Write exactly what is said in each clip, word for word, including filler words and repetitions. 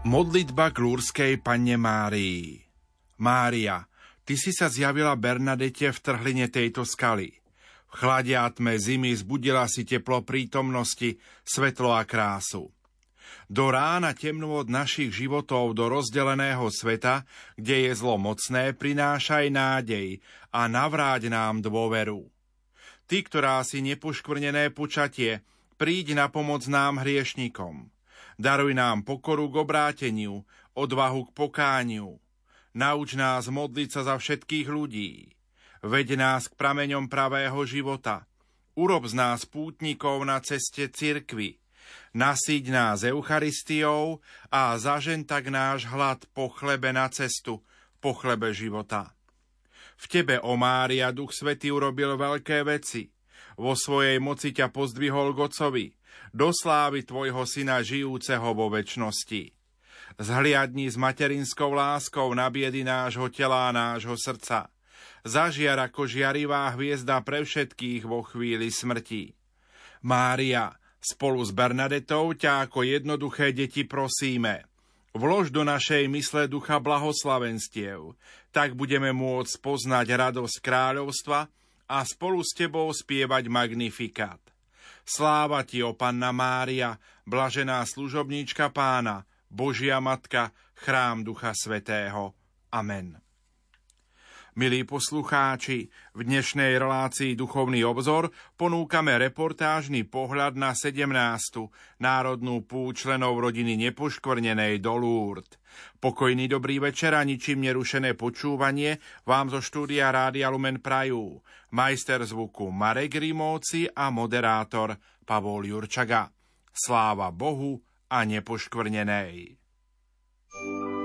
Modlitba k lúrskej Panne Márii. Mária, ty si sa zjavila Bernadete v trhline tejto skaly. V chlade a tme zimy zbudila si teplo prítomnosti, svetlo a krásu. Do rána temnú od našich životov do rozdeleného sveta, kde je zlo mocné, prinášaj nádej a navráť nám dôveru. Ty, ktorá si nepoškvrnené počatie, príď na pomoc nám hriešnikom. Daruj nám pokoru k obráteniu, odvahu k pokániu. Nauč nás modliť sa za všetkých ľudí. Veď nás k prameňom pravého života. Urob z nás pútnikov na ceste cirkvi. Nasýť nás Eucharistiou a zažeň tak náš hlad po chlebe na cestu, po chlebe života. V tebe, ó Mária, Duch Svätý urobil veľké veci. Vo svojej moci ťa pozdvihol k Otcovi, do slávy tvojho syna žijúceho vo večnosti. Zhliadni s materinskou láskou na biedy nášho tela a nášho srdca. Zažiar ako žiarivá hviezda pre všetkých vo chvíli smrti. Mária, spolu s Bernadetou ťa ako jednoduché deti prosíme. Vlož do našej mysle ducha blahoslavenstiev, tak budeme môcť poznať radosť kráľovstva a spolu s tebou spievať Magnifikat. Sláva ti, ó Panna Mária, blažená služobníčka Pána, Božia Matka, chrám Ducha Svätého. Amen. Milí poslucháči, v dnešnej relácii Duchovný obzor ponúkame reportážny pohľad na sedemnástu národnú púť členov rodiny Nepoškvrnenej do Lourdes. Pokojný dobrý večer a ničím nerušené počúvanie vám zo štúdia Rádia Lumen prajú majster zvuku Marek Rimóci a moderátor Pavol Jurčaga. Sláva Bohu a Nepoškvrnenej. Amen.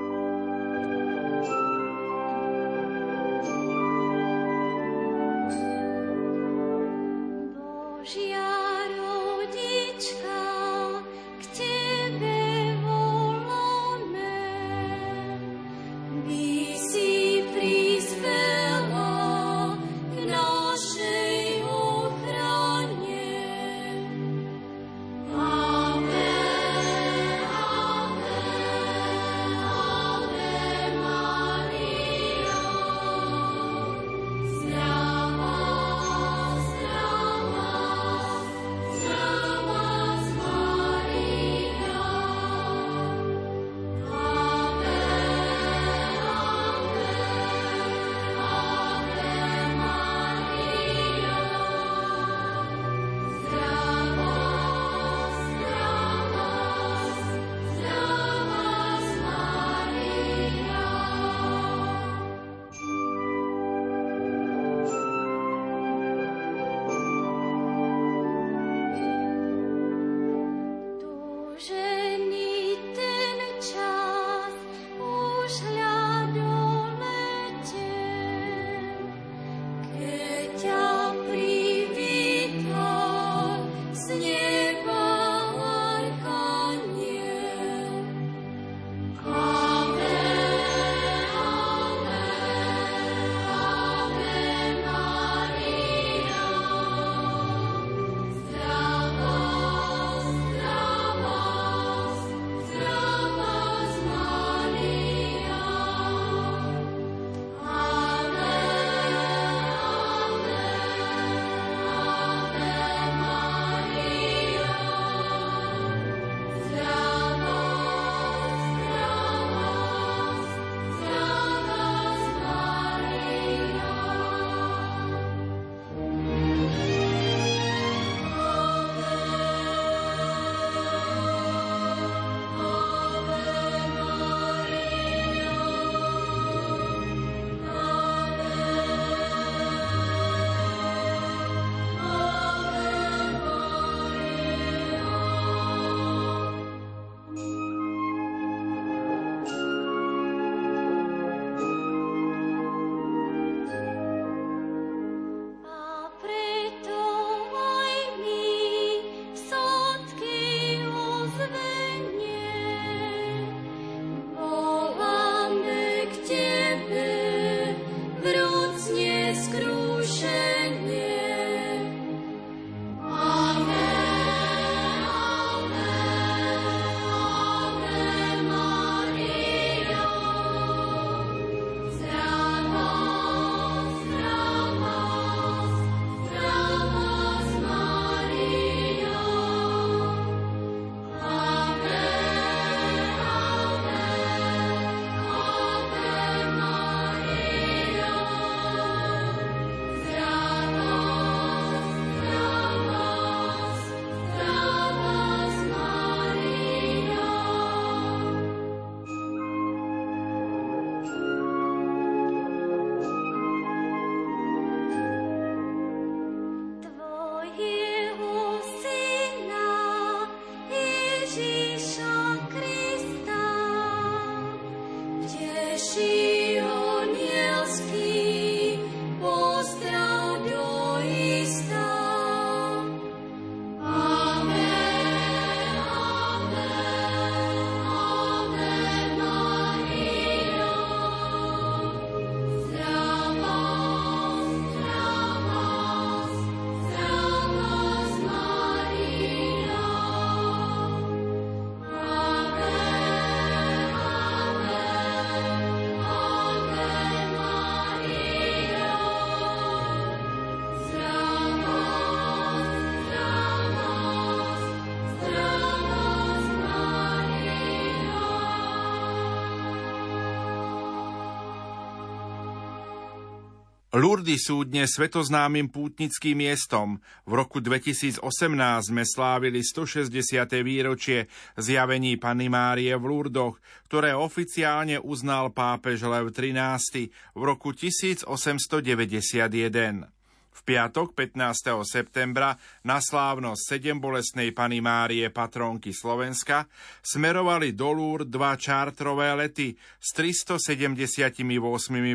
Lourdes sú dnes svetoznámym pútnickým miestom. V roku dvetisícosemnásť sme slávili stošesťdesiate výročie zjavení Panny Márie v Lourdoch, ktoré oficiálne uznal pápež Lev trinásty v roku tisícosemstodeväťdesiatjeden. V piatok pätnásteho septembra na slávnosť sedembolestnej Panny Márie, patronky Slovenska, smerovali do Lourdes dva čártrové lety s tristosedemdesiatosem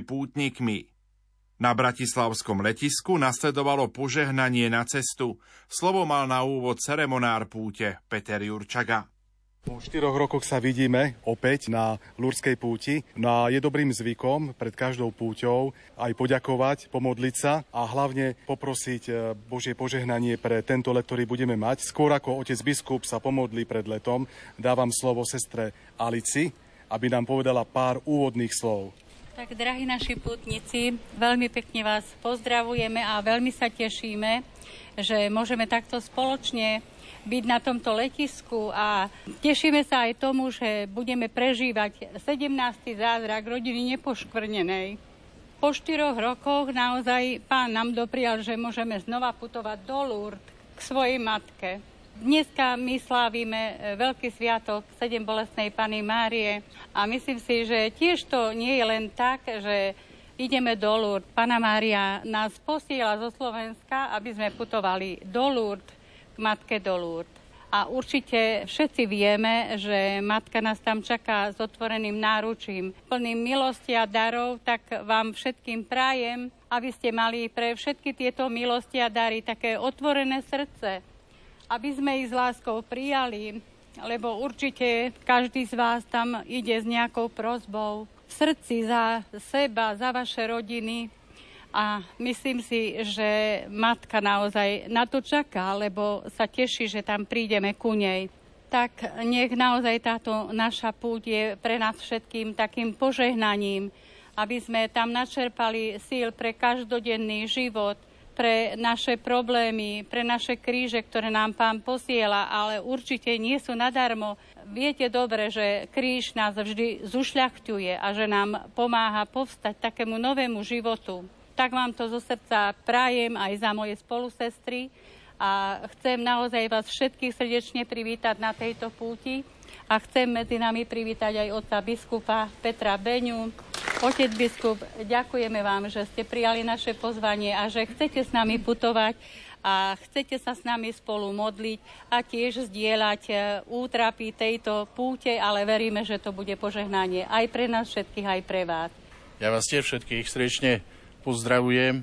pútnikmi. Na bratislavskom letisku nasledovalo požehnanie na cestu. Slovo mal na úvod ceremonár púte Peter Jurčaga. Po štyroch rokoch sa vidíme opäť na Lurdskej púti. No a je dobrým zvykom pred každou púťou aj poďakovať, pomodliť sa a hlavne poprosiť Božie požehnanie pre tento let, ktorý budeme mať. Skôr ako otec biskup sa pomodlí pred letom, dávam slovo sestre Alici, aby nám povedala pár úvodných slov. Tak, drahí naši pútnici, veľmi pekne vás pozdravujeme a veľmi sa tešíme, že môžeme takto spoločne byť na tomto letisku a tešíme sa aj tomu, že budeme prežívať sedemnásty zázrak rodiny Nepoškvrnenej. Po štyroch rokoch naozaj Pán nám doprial, že môžeme znova putovať do Lourdes k svojej matke. Dneska my slávime veľký sviatok sedembolestnej Panny Márie a myslím si, že tiež to nie je len tak, že ideme do Lourdes. Panna Mária nás posiela zo Slovenska, aby sme putovali do Lourdes, k matke do Lourdes. A určite všetci vieme, že matka nás tam čaká s otvoreným náručím, plným milosti a darov, tak vám všetkým prajem, aby ste mali pre všetky tieto milosti a dary také otvorené srdce, aby sme ich s láskou prijali, lebo určite každý z vás tam ide s nejakou prosbou v srdci za seba, za vaše rodiny. A myslím si, že matka naozaj na to čaká, lebo sa teší, že tam prídeme ku nej. Tak nech naozaj táto naša púť je pre nás všetkým takým požehnaním, aby sme tam načerpali síl pre každodenný život, pre naše problémy, pre naše kríže, ktoré nám Pán posiela, ale určite nie sú nadarmo. Viete dobre, že kríž nás vždy zušľachťuje a že nám pomáha povstať takému novému životu. Tak vám to zo srdca prajem aj za moje spolusestry a chcem naozaj vás všetkých srdečne privítať na tejto púti a chcem medzi nami privítať aj otca biskupa Petra Beňu. Otec biskup, ďakujeme vám, že ste prijali naše pozvanie a že chcete s nami putovať a chcete sa s nami spolu modliť a tiež zdieľať útrapy tejto púte, ale veríme, že to bude požehnanie aj pre nás všetkých, aj pre vás. Ja vás tiež všetkých srdečne pozdravujem.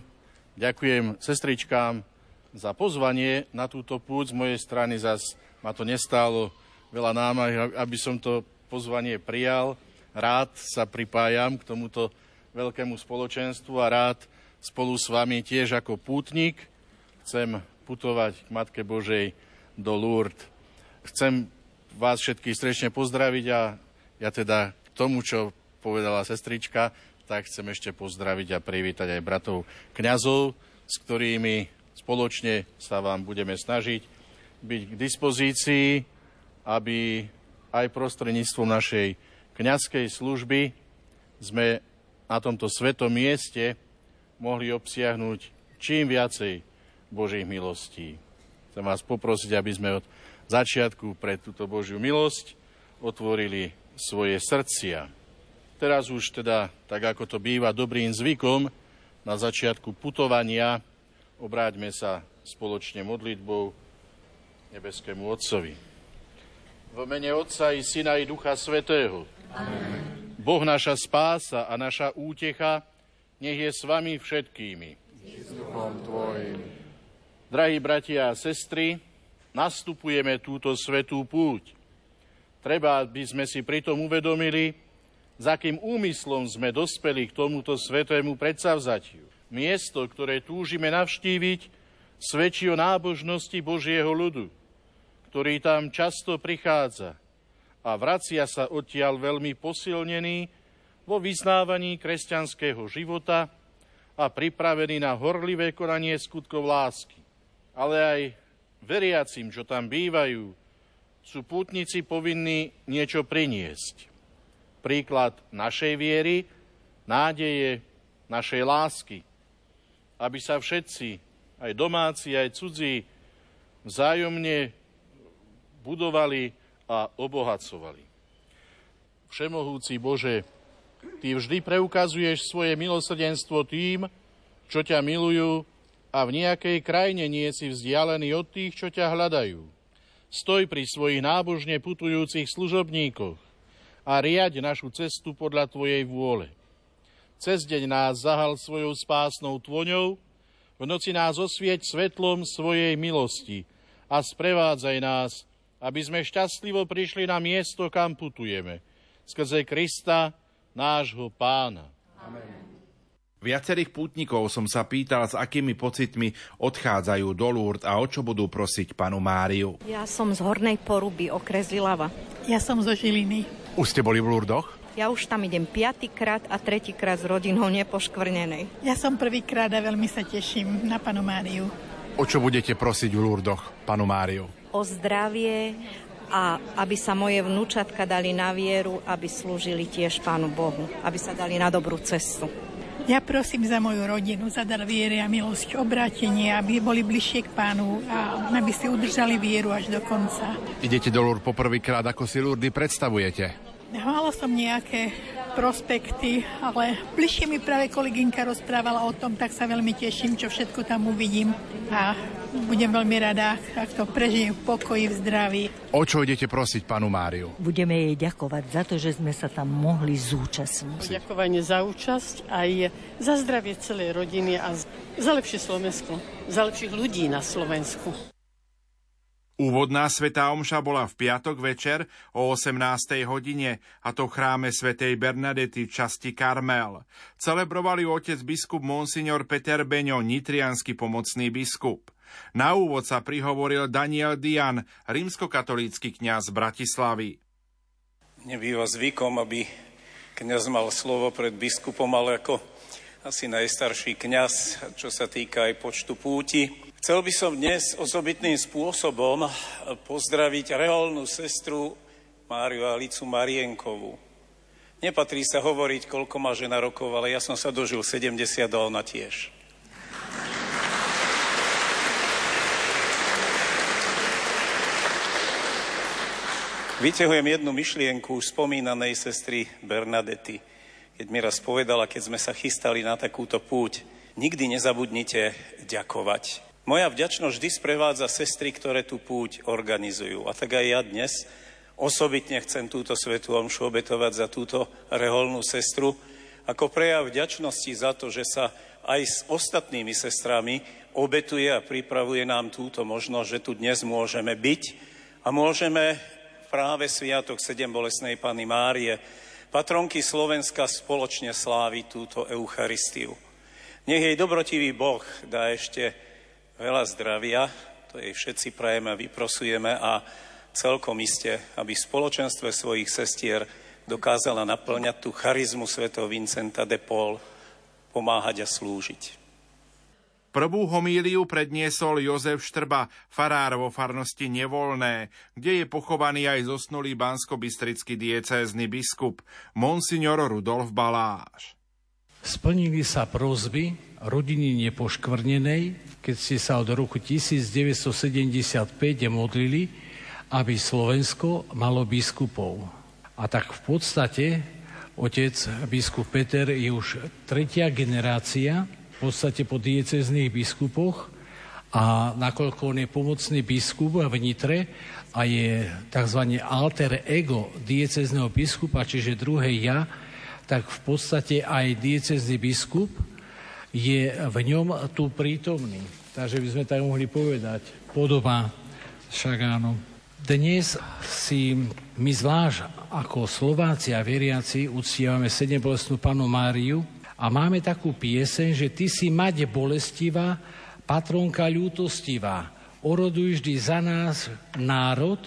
Ďakujem sestričkám za pozvanie na túto púť. Z mojej strany zas ma to nestálo veľa námah, aby som to pozvanie prijal. Rád sa pripájam k tomuto veľkému spoločenstvu a rád spolu s vami tiež ako pútnik chcem putovať k Matke Božej do Lourdes. Chcem vás všetkých srdečne pozdraviť a ja teda k tomu, čo povedala sestrička, tak chcem ešte pozdraviť a privítať aj bratov kňazov, s ktorými spoločne sa vám budeme snažiť byť k dispozícii, aby aj prostredníctvom našej kňazskej služby sme na tomto svetom mieste mohli obsiahnuť čím viacej Božích milostí. Chcem vás poprosiť, aby sme od začiatku pre túto Božiu milosť otvorili svoje srdcia. Teraz už teda, tak ako to býva dobrým zvykom, na začiatku putovania obráťme sa spoločne modlitbou nebeskému Otcovi. V mene Otca i Syna i Ducha Svätého. Amen. Boh naša spása a naša útecha, nech je s vami všetkými. S duchom tvojim. Drahí bratia a sestry, nastupujeme túto svätú púť. Treba, aby sme si pritom uvedomili, za akým úmyslom sme dospeli k tomuto svätému predsavzatiu. Miesto, ktoré túžime navštíviť, svedčí o nábožnosti Božieho ľudu, ktorý tam často prichádza a vracia sa odtiaľ veľmi posilnený vo vyznávaní kresťanského života a pripravený na horlivé konanie skutkov lásky. Ale aj veriacim, čo tam bývajú, sú pútnici povinní niečo priniesť. Príklad našej viery, nádeje, našej lásky, aby sa všetci, aj domáci, aj cudzí, vzájomne budovali a obohacovali. Všemohúci Bože, Ty vždy preukazuješ svoje milosrdenstvo tým, čo ťa milujú a v nejakej krajine nie si vzdialený od tých, čo ťa hľadajú. Stoj pri svojich nábožne putujúcich služobníkoch a riaď našu cestu podľa Tvojej vôle. Cez deň nás zahal svojou spásnou tvoňou, v noci nás osvieť svetlom svojej milosti a sprevádzaj nás, aby sme šťastlivo prišli na miesto, kam putujeme. Skrze Krista, nášho Pána. Amen. Viacerých pútnikov som sa pýtal, s akými pocitmi odchádzajú do Lourdes a o čo budú prosiť panu Máriu. Ja som z Hornej Poruby, okres Žilava. Ja som zo Žiliny. Už ste boli v Lourdoch? Ja už tam idem piatýkrát a tretíkrát s rodinou Nepoškvrnenej. Ja som prvýkrát a veľmi sa teším na panu Máriu. O čo budete prosiť v Lourdoch, panu Máriu? O zdravie a aby sa moje vnúčatka dali na vieru, aby slúžili tiež Pánu Bohu, aby sa dali na dobrú cestu. Ja prosím za moju rodinu, za dar viery a milosť obrátenia, aby boli bližšie k Pánu a aby si udržali vieru až do konca. Idete do Lourdes poprvýkrát, ako si Lourdes predstavujete? Mala som nejaké prospekty, ale bližšie mi práve kolegynka rozprávala o tom, tak sa veľmi teším, čo všetko tam uvidím a budem veľmi rada, ak to prežijem v pokoji, v zdraví. O čo idete prosiť panu Máriu? Budeme jej ďakovať za to, že sme sa tam mohli zúčastniť. Ďakovanie za účasť, aj za zdravie celej rodiny a za lepšie Slovensko, za lepších ľudí na Slovensku. Úvodná svätá omša bola v piatok večer o osemnástej hodine, a to v chráme svätej Bernadety v časti Karmel. Celebrovali otec biskup monsignor Peter Beňo, nitriansky pomocný biskup. Na úvod sa prihovoril Daniel Dian, rímskokatolícky kňaz z Bratislavy. Nebýva zvykom, aby kňaz mal slovo pred biskupom, ale ako asi najstarší kňaz, čo sa týka aj počtu púti. Chcel by som dnes osobitným spôsobom pozdraviť reholnú sestru Máriu Alicu Marienkovú. Nepatrí sa hovoriť, koľko má žena rokov, ale ja som sa dožil sedemdesiat a ona tiež. Vyťahujem jednu myšlienku už spomínanej sestry Bernadety, keď mi raz povedala, keď sme sa chystali na takúto púť: nikdy nezabudnite ďakovať. Moja vďačnosť vždy sprevádza sestry, ktoré tú púť organizujú. A tak aj ja dnes osobitne chcem túto svätú omšu obetovať za túto reholnú sestru, ako prejav vďačnosti za to, že sa aj s ostatnými sestrami obetuje a pripravuje nám túto možnosť, že tu dnes môžeme byť a môžeme práve sviatok sedembolestnej Panny Márie, patronky Slovenska, spoločne sláviť túto Eucharistiu. Nech jej dobrotivý Boh dá ešte veľa zdravia, to jej všetci prajeme, vyprosujeme a celkom iste, aby v spoločenstve svojich sestier dokázala naplňať tú charizmu svätého Vincenta de Paul, pomáhať a slúžiť. Prvú homíliu predniesol Jozef Štrba, farár vo farnosti Nevoľné, kde je pochovaný aj zosnulý banskobystrický diecézny biskup monsignor Rudolf Baláš. Splnili sa prosby rodiny Nepoškvrnenej, keď ste sa od roku devätnásťsedemdesiatpäť modlili, aby Slovensko malo biskupov. A tak v podstate otec biskup Peter je už tretia generácia v podstate po diecéznych biskupoch, a nakoľko on je pomocný biskup v Nitre a je tzv. Alter ego diecézneho biskupa, čiže druhé ja, tak v podstate aj diecézny biskup je v ňom tu prítomný. Takže by sme tak mohli povedať, podoba, však áno. Dnes si my zvlášť ako Slováci a veriaci uctievame sedembolestnú Pannu Máriu, a máme takú pieseň, že ty si mať bolestivá, patronka ľútostivá, oroduj vždy za nás národ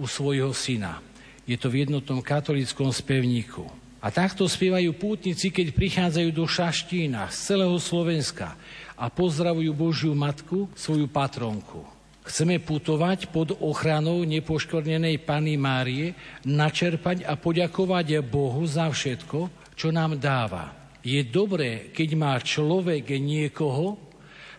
u svojho syna. Je to v jednotnom katolíckom spevníku. A takto spievajú pútnici, keď prichádzajú do Šaštína z celého Slovenska a pozdravujú Božiu Matku, svoju patronku. Chceme putovať pod ochranou Nepoškvrnenej Panny Márie, načerpať a poďakovať Bohu za všetko, čo nám dáva. Je dobré, keď má človek niekoho,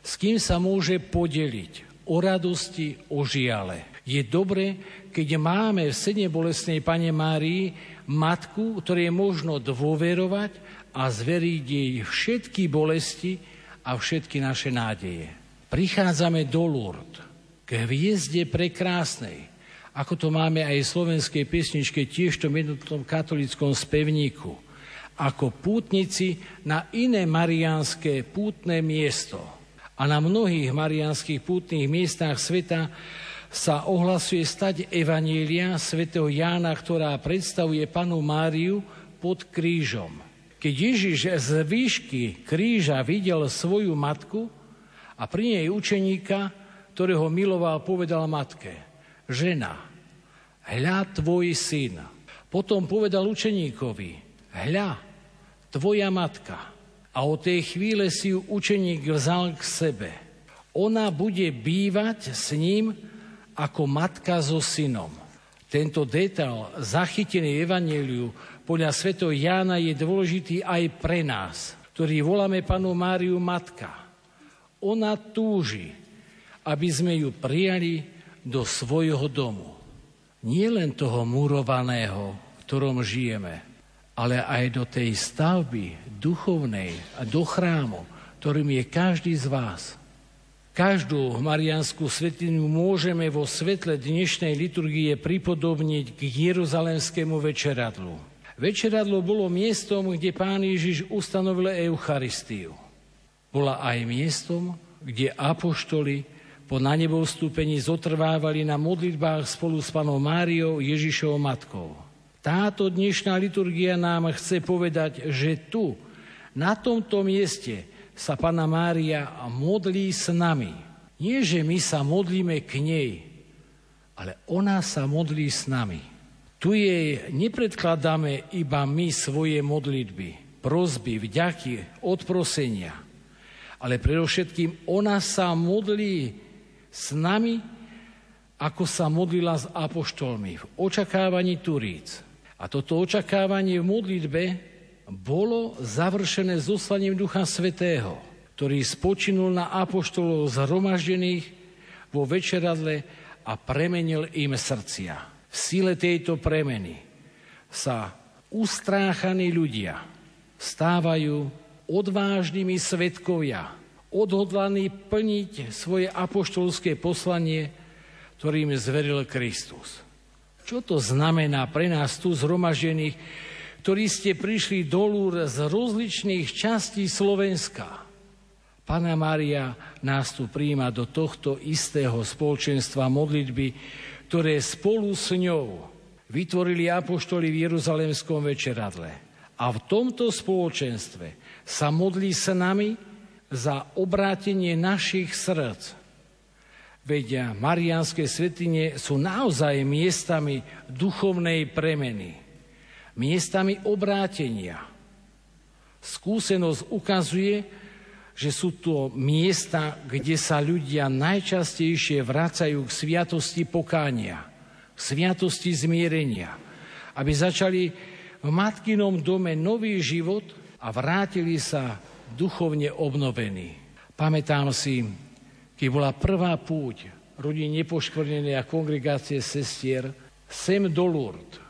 s kým sa môže podeliť o radosti, o žiale. Je dobre, keď máme v sedembolestnej Pane Márii matku, ktorej možno dôverovať a zveriť jej všetky bolesti a všetky naše nádeje. Prichádzame do Lourdes, k hviezde prekrásnej, ako to máme aj v slovenskej piesničke, tiež v tom jednotnom katolíckom spevníku, ako pútnici na iné mariánske pútne miesto. A na mnohých mariánskych pútnych miestach sveta sa ohlasuje stať evanília svätého Jána, ktorá predstavuje Pannu Máriu pod krížom. Keď Ježiš z výšky kríža videl svoju matku a pri nej učeníka, ktorého miloval, povedal matke: žena, hľa tvoj syn. Potom povedal učeníkovi: hľa, tvoja matka. A od tej chvíle si ju učeník vzal k sebe. Ona bude bývať s ním ako matka so synom. Tento detail zachytený v Evanjeliu podľa svätého Jána je dôležitý aj pre nás, ktorý voláme Pannu Máriu matka. Ona túži, aby sme ju prijali do svojho domu. Nie len toho murovaného, v ktorom žijeme, ale aj do tej stavby duchovnej a do chrámu, ktorým je každý z vás. Každú mariánsku svätyňu môžeme vo svetle dnešnej liturgie pripodobniť k Jeruzalemskému večeradlu. Večeradlo bolo miestom, kde Pán Ježiš ustanovil Eucharistiu. Bola aj miestom, kde apoštoli po nanebov vstúpení zotrvávali na modlitbách spolu s Pannou Máriou, Ježišovou matkou. Táto dnešná liturgia nám chce povedať, že tu, na tomto mieste, sa Panna Mária modlí s nami. Nie, že my sa modlíme k nej, ale ona sa modlí s nami. Tu jej nepredkladáme iba my svoje modlitby, prosby, vďaky, odprosenia, ale predovšetkým ona sa modlí s nami, ako sa modlila s apoštolmi v očakávaní Turíc. A toto očakávanie v modlitbe bolo završené zoslaním Ducha Svätého, ktorý spočinul na apoštolov zhromaždených vo večeradle a premenil im srdcia. V sile tejto premeny sa ustráchaní ľudia stávajú odvážnymi svedkovia, odhodlaný plniť svoje apoštolské poslanie, ktorým zveril Kristus. Čo to znamená pre nás tu zhromaždených, ktorí ste prišli do Lourdes z rozličných častí Slovenska? Panna Mária nás tu prijíma do tohto istého spoločenstva modlitby, ktoré spolu s ňou vytvorili apoštoli v Jeruzalemskom večeradle. A v tomto spoločenstve sa modlí s nami za obrátenie našich srdc. Veď mariánske svätyne sú naozaj miestami duchovnej premeny, miestami obrátenia. Skúsenosť ukazuje, že sú to miesta, kde sa ľudia najčastejšie vracajú k sviatosti pokánia, k sviatosti zmierenia, aby začali v matkinom dome nový život a vrátili sa duchovne obnovený. Pamätám si, keď bola prvá púť rodiny Nepoškvrnenej a kongregácie sestier sem do Lourdes.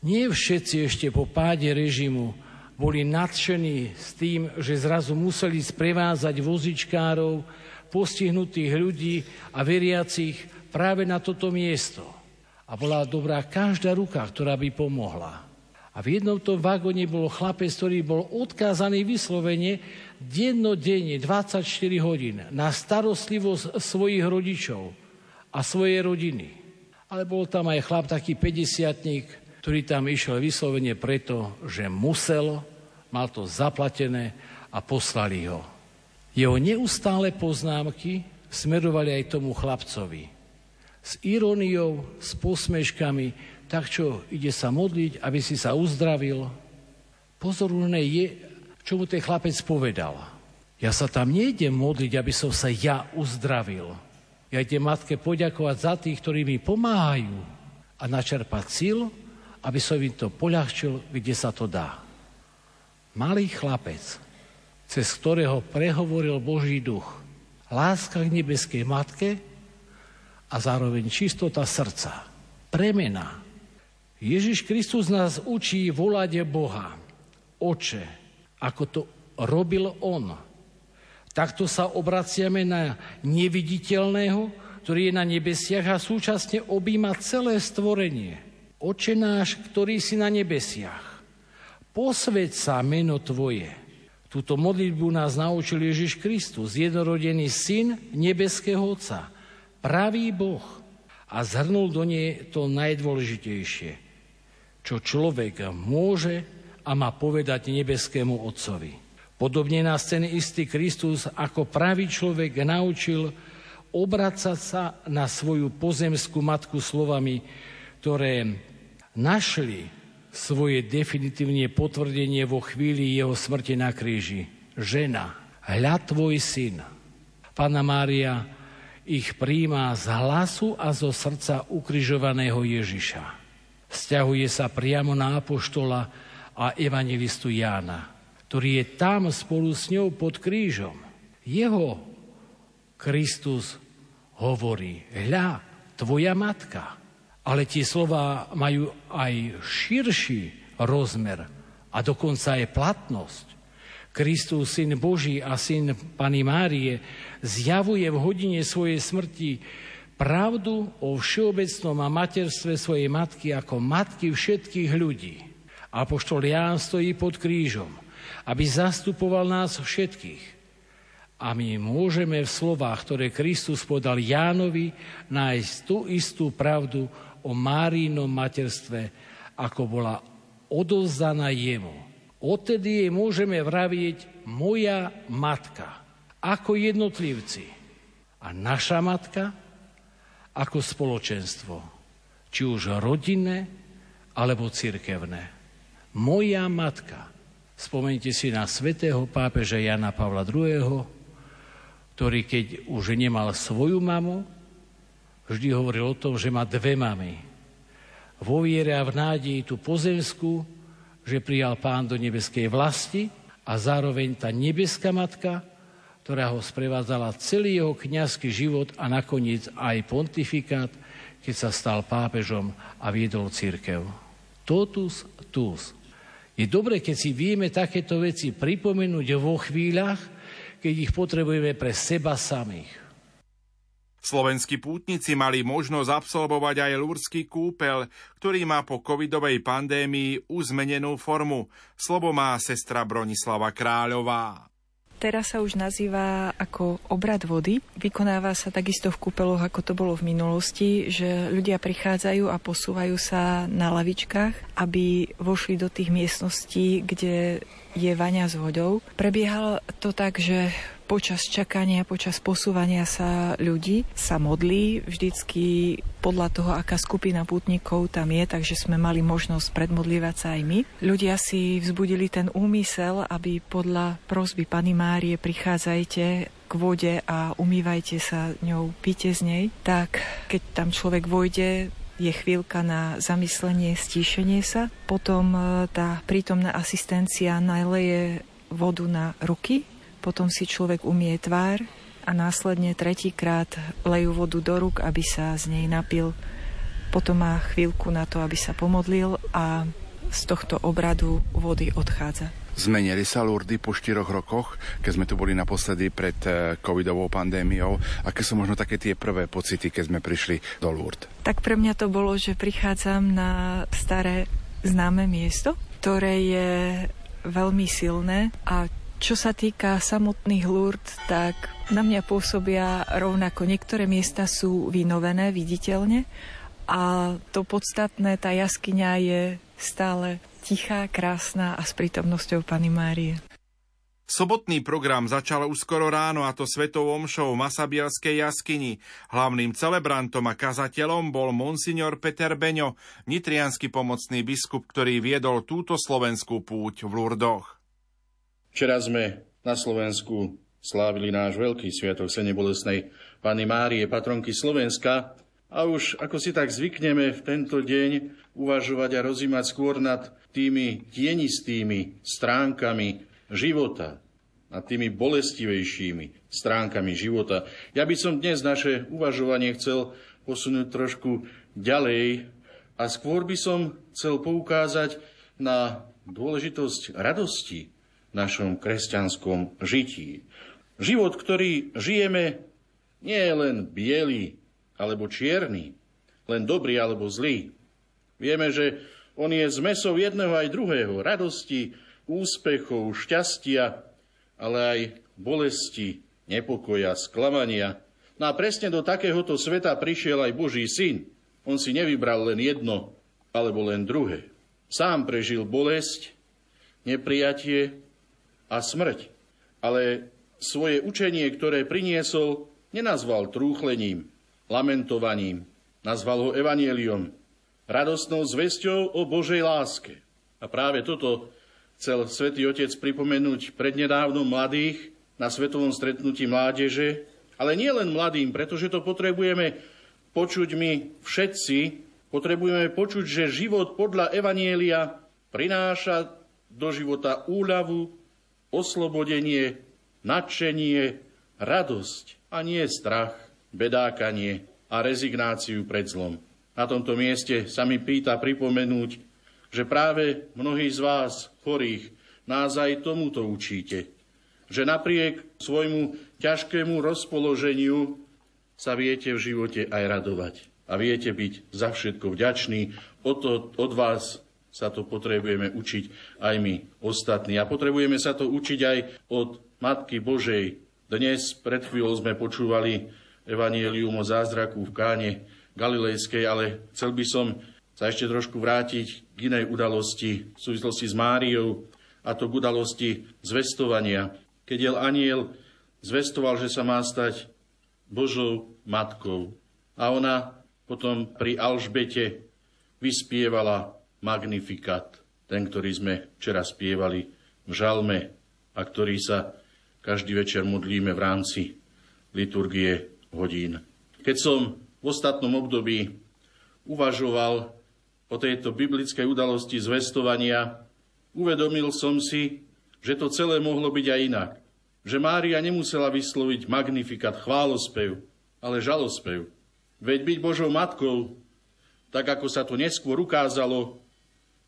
Nie všetci ešte po páde režimu boli nadšení s tým, že zrazu museli sprevázať vozičkárov, postihnutých ľudí a veriacich práve na toto miesto. A bola dobrá každá ruka, ktorá by pomohla. A v jednom tom vagóne bol chlapec, ktorý bol odkázaný vyslovene dennodenne, dvadsaťštyri hodín, na starostlivosť svojich rodičov a svojej rodiny. Ale bol tam aj chlap, taký päťdesiatnik, ktorý tam išiel vyslovene preto, že musel, mal to zaplatené a poslali ho. Jeho neustále poznámky smerovali aj tomu chlapcovi. S iróniou, s posmeškami: tak čo, ide sa modliť, aby si sa uzdravil? Pozorné je, čo mu ten chlapec povedal. Ja sa tam nejdem modliť, aby som sa ja uzdravil. Ja idem matke poďakovať za tých, ktorí mi pomáhajú, a načerpať síl, aby som im to poľahčil, kde sa to dá. Malý chlapec, cez ktorého prehovoril Boží duch. A láska k nebeskej matke a zároveň čistota srdca. Premena. Ježiš Kristus nás učí volať Boha, Oče, ako to robil on. Takto sa obraciame na neviditeľného, ktorý je na nebesiach a súčasne objíma celé stvorenie. Oče náš, ktorý si na nebesiach, posväť sa meno Tvoje. Túto modlitbu nás naučil Ježiš Kristus, jednorodený syn nebeského Otca, pravý Boh, a zhrnul do nej to najdôležitejšie, čo človek môže a má povedať nebeskému Otcovi. Podobne nás ten istý Kristus ako pravý človek naučil obracať sa na svoju pozemskú matku slovami, ktoré našli svoje definitívne potvrdenie vo chvíli jeho smrti na kríži. Žena, hľa tvoj syn. Panna Mária ich prijíma z hlasu a zo srdca ukrižovaného Ježiša. Vzťahuje sa priamo na apoštola a evangelistu Jána, ktorý je tam spolu s ňou pod krížom. Jeho Kristus hovorí, hľa, tvoja matka. Ale tie slova majú aj širší rozmer a dokonca aj platnosť. Kristus, Syn Boží a Syn Panny Márie, zjavuje v hodine svojej smrti pravdu o všeobecnom a materstve svojej matky ako matky všetkých ľudí. Apoštol Ján stojí pod krížom, aby zastupoval nás všetkých. A my môžeme v slovách, ktoré Kristus podal Jánovi, nájsť tú istú pravdu o Márinom materstve, ako bola odovzdaná jemu. Odtedy jej môžeme vraviť moja matka, ako jednotlivci, a naša matka, ako spoločenstvo, či už rodinné, alebo cirkevné. Moja matka. Spomeňte si na svätého pápeža Jána Pavla druhého., ktorý keď už nemal svoju mamu, vždy hovoril o tom, že má dve mamy. Vo viere a v nádeji tú pozemskú, že prijal Pán do nebeskej vlasti, a zároveň tá nebeská matka, ktorá ho sprevádzala celý jeho kňazský život a nakoniec aj pontifikát, keď sa stal pápežom a viedol cirkev. Totus tus. Je dobre, keď si vieme takéto veci pripomenúť vo chvíľach, keď ich potrebujeme pre seba samých. Slovenskí pútnici mali možnosť absolvovať aj lúrsky kúpel, ktorý má po covidovej pandémii uzmenenú formu. Slovo má sestra Bronislava Kráľová. Teraz sa už nazýva ako obrad vody. Vykonáva sa takisto v kúpeloch, ako to bolo v minulosti, že ľudia prichádzajú a posúvajú sa na lavičkách, aby vošli do tých miestností, kde je vaňa s vodou. Prebiehalo to tak, že počas čakania, počas posúvania sa ľudí sa modlí vždycky podľa toho, aká skupina pútnikov tam je, takže sme mali možnosť predmodlívať sa aj my. Ľudia si vzbudili ten úmysel, aby podľa prosby Panny Márie prichádzajte k vode a umývajte sa ňou, píte z nej. Tak keď tam človek vojde, je chvíľka na zamyslenie, stíšenie sa. Potom tá prítomná asistencia naleje vodu na ruky, potom si človek umie tvár a následne tretíkrát lejú vodu do ruk, aby sa z nej napil. Potom má chvíľku na to, aby sa pomodlil, a z tohto obradu vody odchádza. Zmenili sa Lourdes po štyroch rokoch, keď sme tu boli naposledy pred covidovou pandémiou? Aké sú možno také tie prvé pocity, keď sme prišli do Lourdes? Tak pre mňa to bolo, že prichádzam na staré známe miesto, ktoré je veľmi silné, a čo sa týka samotných Lourdes, tak na mňa pôsobia rovnako. Niektoré miesta sú vynovené viditeľne a to podstatné, tá jaskyňa je stále tichá, krásna a s prítomnosťou Panny Márie. Sobotný program začal už skoro ráno, a to svetovou omšou v Masabielskej jaskyni. Hlavným celebrantom a kazateľom bol monsignor Peter Beňo, nitriansky pomocný biskup, ktorý viedol túto slovenskú púť v Lurdoch. Včera sme na Slovensku slávili náš veľký sviatok Sedembolestnej Panny Márie, patronky Slovenska, a už ako si tak zvykneme v tento deň uvažovať a rozímať skôr nad tými tienistými stránkami života, a tými bolestivejšími stránkami života. Ja by som dnes naše uvažovanie chcel posunúť trošku ďalej a skôr by som chcel poukázať na dôležitosť radosti v našom kresťanskom žití. Život, ktorý žijeme, nie je len biely alebo čierny, len dobrý alebo zlý. Vieme, že on je zmesou jedného aj druhého, radosti, úspechov, šťastia, ale aj bolesti, nepokoja, sklamania. No a presne do takéhoto sveta prišiel aj Boží syn. On si nevybral len jedno, alebo len druhé. Sám prežil bolesť, neprijatie a smrť. Ale svoje učenie, ktoré priniesol, nenazval trúchlením, lamentovaním. Nazval ho evanjeliom, radostnou zvesťou o Božej láske. A práve toto chcel Svätý Otec pripomenúť prednedávno mladých na svetovom stretnutí mládeže, ale nie len mladým, pretože to potrebujeme počuť my všetci, potrebujeme počuť, že život podľa evanjelia prináša do života úľavu, oslobodenie, nadšenie, radosť a nie strach, bedákanie a rezignáciu pred zlom. Na tomto mieste sa mi pýta pripomenúť, že práve mnohí z vás, chorých, nás aj tomuto učíte. Že napriek svojmu ťažkému rozpoloženiu sa viete v živote aj radovať. A viete byť za všetko vďační. Od, to, od vás sa to potrebujeme učiť aj my ostatní. A potrebujeme sa to učiť aj od Matky Božej. Dnes pred chvíľou sme počúvali evanjelium o zázraku v Káne Galilejskej, ale chcel by som sa ešte trošku vrátiť k inej udalosti v súvislosti s Máriou, a to k udalosti zvestovania. Keď jel anjel zvestoval, že sa má stať Božou matkou. A ona potom pri Alžbete vyspievala Magnifikat, ten, ktorý sme včera spievali v žalme a ktorý sa každý večer modlíme v rámci liturgie hodín. Keď som v ostatnom období uvažoval o tejto biblickej udalosti zvestovania, uvedomil som si, že to celé mohlo byť aj inak. Že Mária nemusela vysloviť magnifikat, chválospev, ale žalospev. Veď byť Božou matkou, tak ako sa to neskôr ukázalo,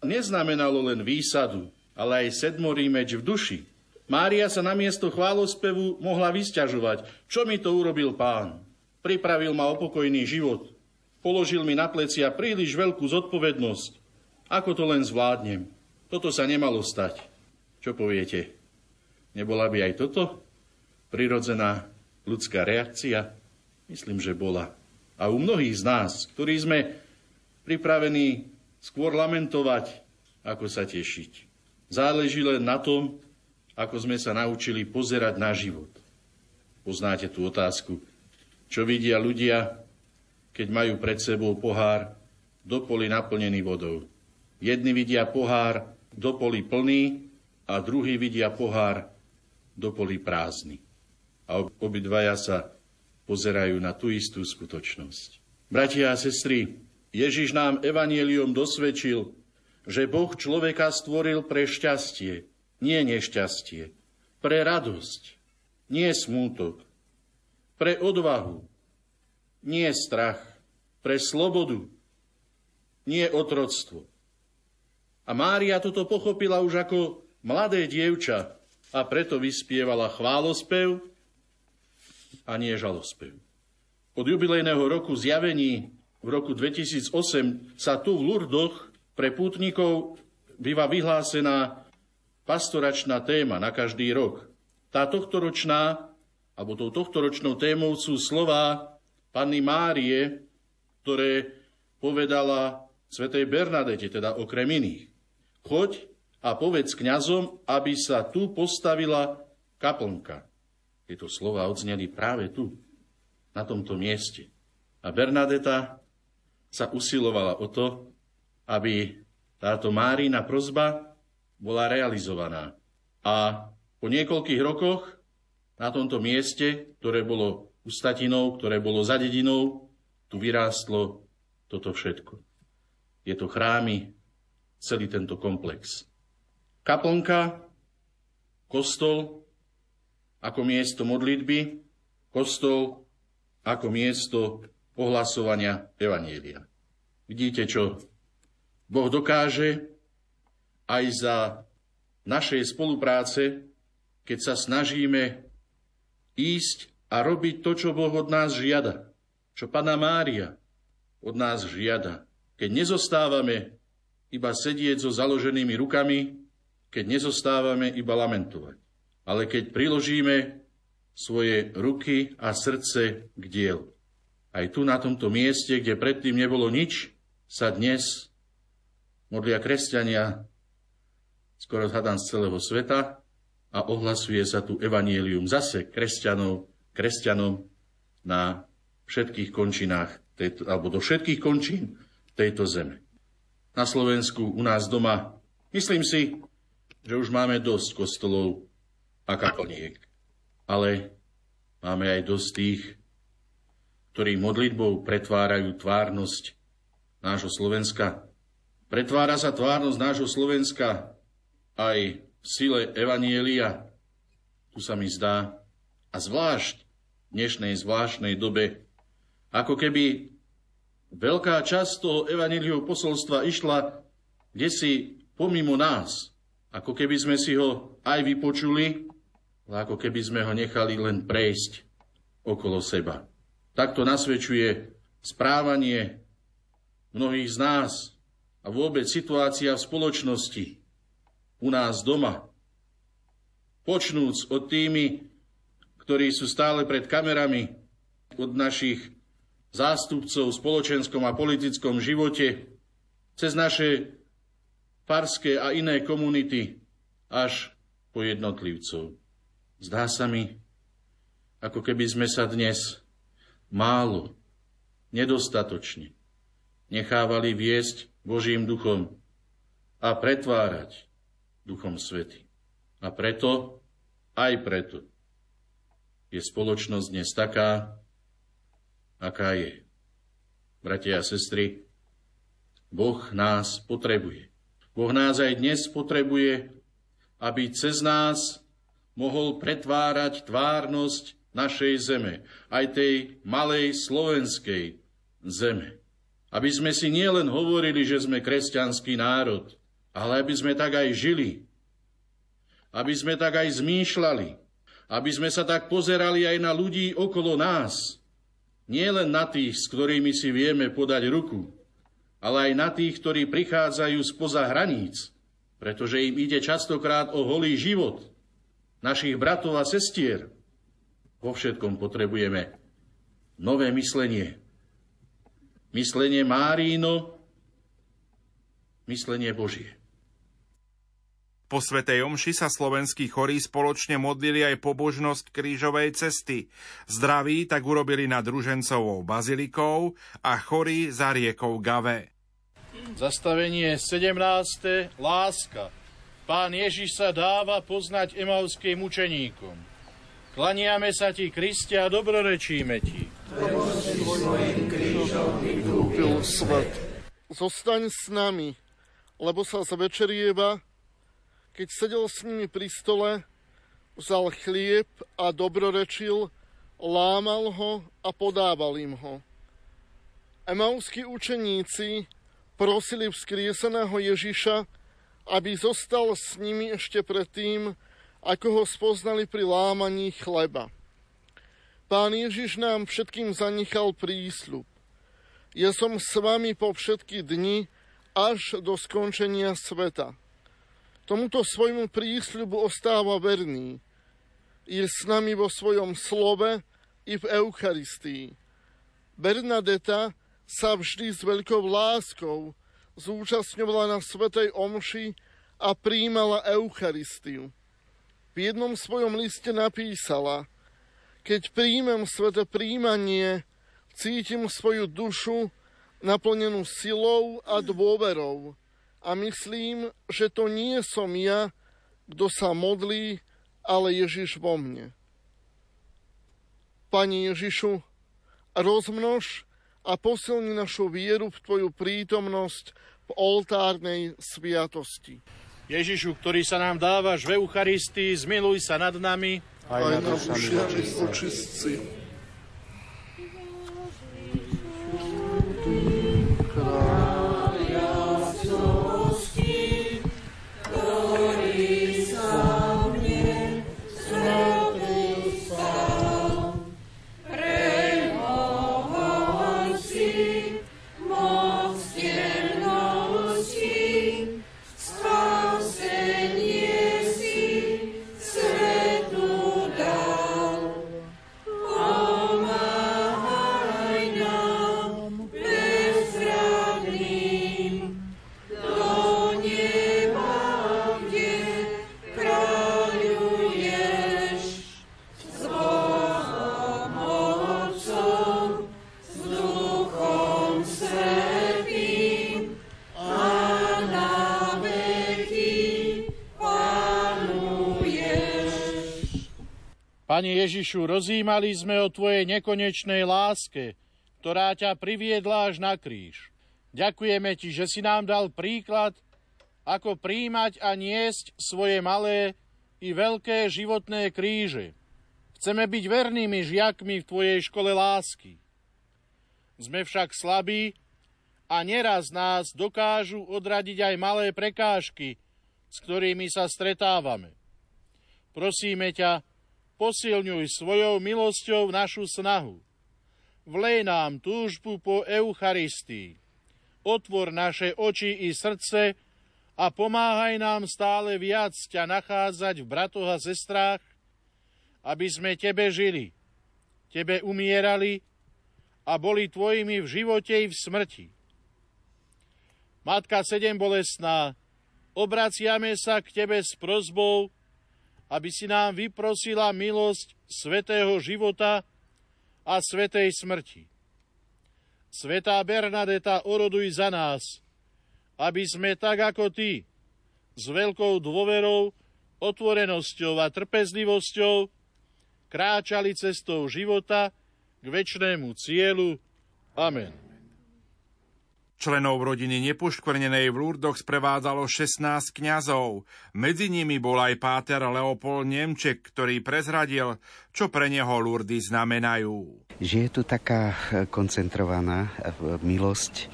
neznamenalo len výsadu, ale aj sedmorý meč v duši. Mária sa namiesto chválospevu mohla vysťažovať. Čo mi to urobil Pán? Pripravil ma o pokojný život. Položil mi na plecia príliš veľkú zodpovednosť. Ako to len zvládnem? Toto sa nemalo stať. Čo poviete? Nebola by aj toto prirodzená ľudská reakcia? Myslím, že bola. A u mnohých z nás, ktorí sme pripravení skôr lamentovať, ako sa tešiť. Záleží len na tom, ako sme sa naučili pozerať na život. Poznáte tú otázku. Čo vidia ľudia, keď majú pred sebou pohár do poli naplnený vodou? Jedni vidia pohár do poli plný a druhý vidia pohár do poli prázdny. A obidvaja sa pozerajú na tú istú skutočnosť. Bratia a sestry, Ježiš nám evanjeliom dosvedčil, že Boh človeka stvoril pre šťastie, nie nešťastie, pre radosť, nie smútok, pre odvahu, nie strach, pre slobodu, nie otroctvo. A Mária toto pochopila už ako mladé dievča a preto vyspievala chválospev a nie žalospev. Od jubilejného roku zjavení v roku dvetisíc osem sa tu v Lurdoch pre pútnikov býva vyhlásená pastoračná téma na každý rok. Tá tohtoročná, alebo tou tohtoročnou témou sú slová Panny Márie, ktoré povedala svätej Bernadete, teda okrem iných. Choď a povedz kňazom, aby sa tu postavila kaplnka. Tieto slova odzneli práve tu, na tomto mieste. A Bernadeta sa usilovala o to, aby táto Márina prosba bola realizovaná. A po niekoľkých rokoch na tomto mieste, ktoré bolo ustatinou, ktoré bolo za dedinou, tu vyrástlo toto všetko. Je to chrámy, celý tento komplex. Kaplnka, kostol ako miesto modlitby, kostol ako miesto ohlasovania evanjelia. Vidíte, čo Boh dokáže aj za našej spolupráce, keď sa snažíme ísť a robiť to, čo Boh od nás žiada, čo Panna Mária od nás žiada. Keď nezostávame iba sedieť so založenými rukami, keď nezostávame iba lamentovať, ale keď priložíme svoje ruky a srdce k dielu. Aj tu na tomto mieste, kde predtým nebolo nič, sa dnes modlia kresťania, skoro zhadám z celého sveta, a ohlasuje sa tu evanjelium zase kresťanov, kresťanom na všetkých končinách, tejto, alebo do všetkých končín tejto zeme. Na Slovensku, u nás doma, myslím si, že už máme dosť kostolov a kaplniek, ale máme aj dosť tých, ktorí modlitbou pretvárajú tvárnosť nášho Slovenska. Pretvára sa tvárnosť nášho Slovenska aj v sile evanjelia. Tu sa mi zdá, a zvlášť v dnešnej zvláštnej dobe, ako keby veľká časť toho evanjeliového posolstva išla kdesi pomimo nás. Ako keby sme si ho aj vypočuli, ale ako keby sme ho nechali len prejsť okolo seba. Takto nasvedčuje správanie mnohých z nás a vôbec situácia v spoločnosti u nás doma. Počnúc od tými, ktorí sú stále pred kamerami, od našich zástupcov v spoločenskom a politickom živote, cez naše farské a iné komunity, až po jednotlivcov. Zdá sa mi, ako keby sme sa dnes málo, nedostatočne nechávali viesť Božím duchom a pretvárať Duchom Svätým. A preto, aj preto, je spoločnosť dnes taká, aká je. Bratia a sestry, Boh nás potrebuje. Boh nás aj dnes potrebuje, aby cez nás mohol pretvárať tvárnosť našej zeme, aj tej malej slovenskej zeme. Aby sme si nielen hovorili, že sme kresťanský národ, ale aby sme tak aj žili, aby sme tak aj zmýšľali, aby sme sa tak pozerali aj na ľudí okolo nás, nielen na tých, s ktorými si vieme podať ruku, ale aj na tých, ktorí prichádzajú spoza hraníc, pretože im ide častokrát o holý život našich bratov a sestier. Vo všetkom potrebujeme nové myslenie. Myslenie Máríno, myslenie Božie. Po svätej omši sa slovenskí chorí spoločne modlili aj pobožnosť krížovej cesty. Zdraví tak urobili nad Ružencovou bazilikou a chorí za riekou Gave. Zastavenie sedemnáste. Láska. Pán Ježiš sa dáva poznať emauským učeníkom. Klaniame sa ti, Kriste, a dobrorečíme ti. Zostaň s nami, lebo sa zvečerieva. Keď sedel s nimi pri stole, vzal chlieb a dobrorečil, lámal ho a podával im ho. Emauskí učeníci prosili vzkrieseného Ježiša, aby zostal s nimi ešte predtým, ako ho spoznali pri lámaní chleba. Pán Ježiš nám všetkým zanechal prísľub. Ja som s vami po všetky dni až do skončenia sveta. Tomuto svojmu prísľubu ostáva verný. Je s nami vo svojom slove i v Eucharistii. Bernadeta sa vždy s veľkou láskou zúčastňovala na svätej omši a prijímala Eucharistiu. V jednom svojom liste napísala: keď príjmem sväté príjmanie, cítim svoju dušu naplnenú silou a dôverou a myslím, že to nie som ja, kto sa modlí, ale Ježiš vo mne. Pane Ježišu, rozmnož a posilni našu vieru v tvoju prítomnosť v oltárnej sviatosti. Ježišu, ktorý sa nám dávaš v Eucharistii, zmiluj sa nad nami aj na dušiami očistci. Pane Ježišu, rozjímali sme o Tvojej nekonečnej láske, ktorá ťa priviedla až na kríž. Ďakujeme Ti, že si nám dal príklad, ako prijímať a niesť svoje malé i veľké životné kríže. Chceme byť vernými žiakmi v Tvojej škole lásky. Sme však slabí a neraz nás dokážu odradiť aj malé prekážky, s ktorými sa stretávame. Prosíme ťa, posilňuj svojou milosťou našu snahu. Vlej nám túžbu po Eucharistii. Otvor naše oči i srdce a pomáhaj nám stále viac ťa nachádzať v bratoch a sestrách, aby sme Tebe žili, Tebe umierali a boli Tvojimi v živote i v smrti. Matka sedembolestná, obraciame sa k Tebe s prosbou, aby si nám vyprosila milosť svätého života a svätej smrti. Svätá Bernadeta, oroduj za nás, aby sme tak ako Ty, s veľkou dôverou, otvorenosťou a trpezlivosťou kráčali cestou života k večnému cieľu. Amen. Členov rodiny Nepoškvrnenej v Lurdoch sprevádzalo šestnásť kňazov. Medzi nimi bol aj páter Leopold Nemček, ktorý prezradil, čo pre neho Lurdy znamenajú. Že je tu taká koncentrovaná milosť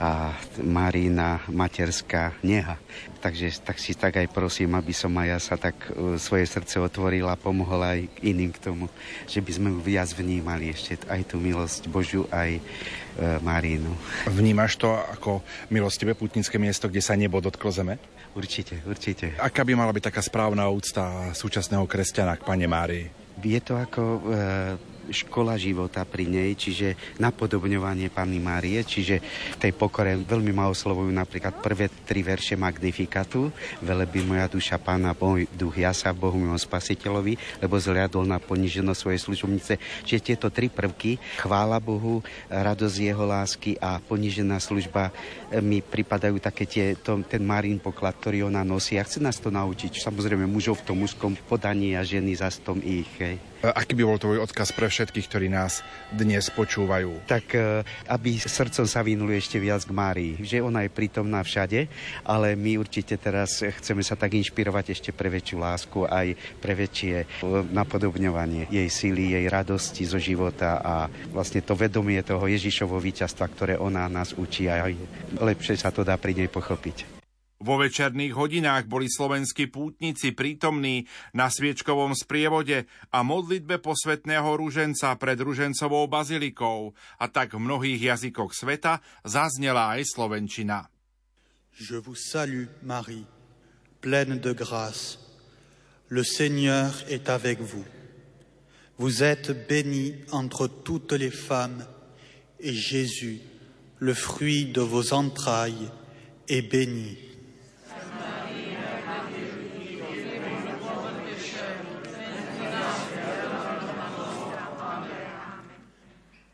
a Márina materská neha. Takže tak si tak aj prosím, aby som aj ja sa tak svoje srdce otvoril a pomohol aj iným k tomu, že by sme ju viac vnímali ešte aj tú milosť Božiu, aj e, Márinu. Vnímaš to ako milostivé pútnické miesto, kde sa nebo dotklo zeme? Určite, určite. Aká by mala byť taká správna úcta súčasného kresťana k Panne Márii? Je to ako... E, škola života pri nej, čiže napodobňovanie Panny Márie, čiže tej pokore veľmi ma oslovujú napríklad prvé tri verše Magnifikatu. Velebí moja duša Pána, môj duch jasa Bohu môjho Spasiteľovi, lebo zhliadol na poníženosť svojej služobnice. Čiže tieto tri prvky, chvála Bohu, radosť jeho lásky a ponížená služba, mi pripadajú také tie, to, ten Márin poklad, ktorý ona nosí a chce nás to naučiť. Samozrejme mužov v tom mužskom podaní a ženy zas v tom ich. Hej. Aký by bol tvoj odkaz pre všetkých, ktorí nás dnes počúvajú? Tak, aby srdcom sa vynuli ešte viac k Márii, že ona je prítomná všade, ale my určite teraz chceme sa tak inšpirovať ešte pre väčšiu lásku, aj pre väčšie napodobňovanie jej síly, jej radosti zo života a vlastne to vedomie toho Ježišovho víťazstva, ktoré ona nás učí a lepšie sa to dá pri nej pochopiť. Vo večerných hodinách boli slovenskí pútnici prítomní na sviečkovom sprievode a modlitbe posvätného ruženca pred ružencovou bazilikou a tak v mnohých jazykoch sveta zaznela aj slovenčina. Je vous salue, Marie, pleine de grâce. Le Seigneur est avec vous. Vous êtes bénie entre toutes les femmes et Jésus, le fruit de vos entrailles, est béni.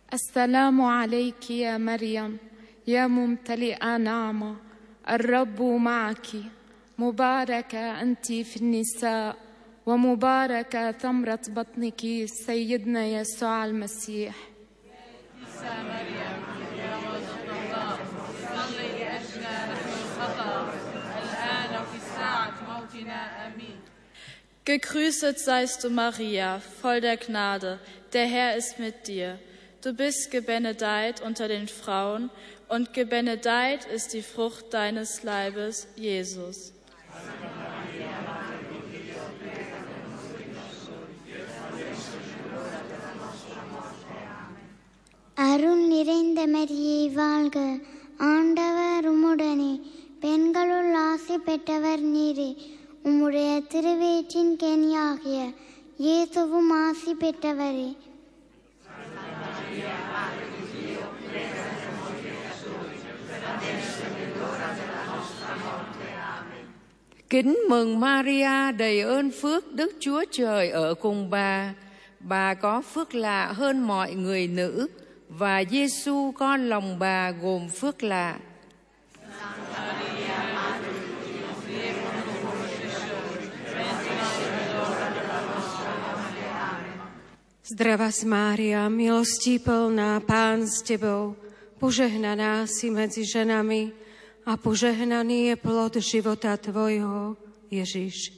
السلام عليك يا مريم يا ممتلئة نعمة الرب معك مباركة أنت في النساء ومباركة ثمرة بطنك سيدنا يسوع المسيح. Gegrüßet seist du, Maria, voll der Gnade, der Herr ist mit dir. Du bist gebenedeit unter den Frauen, und gebenedeit ist die Frucht deines Leibes, Jesus. அருள் நிறைந்த மரியே வாழ்க, ஆண்டவர் உம்முடனே, பெண்களுள் ஆசை பெற்றவர் நீரே. உம்முடைய திருவேற்றின் கனியாகிய இயேசுவும் ஆசி பெற்றவரே. Kính mừng Maria, đầy ơn phước, Đức Chúa Trời ở cùng bà. Bà có phước lạ hơn mọi người nữ, và Giêsu con lòng bà gồm phước lạ. Zdravás Mária, milosti plná, Pán s tebou, požehnaná si medzi ženami a požehnaný je plod života tvojho, Ježiš.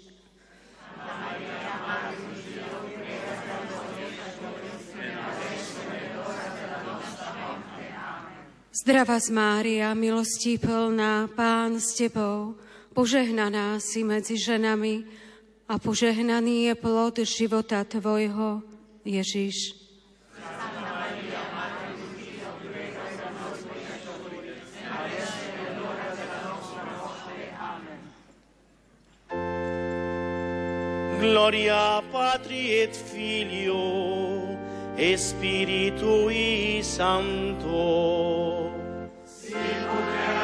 Zdravás Mária, milosti plná, Pán s tebou, požehnaná si medzi ženami a požehnaný je plod života tvojho, Ježiš. Gloria Patri et Filio e Spiritui Sancto. Amen.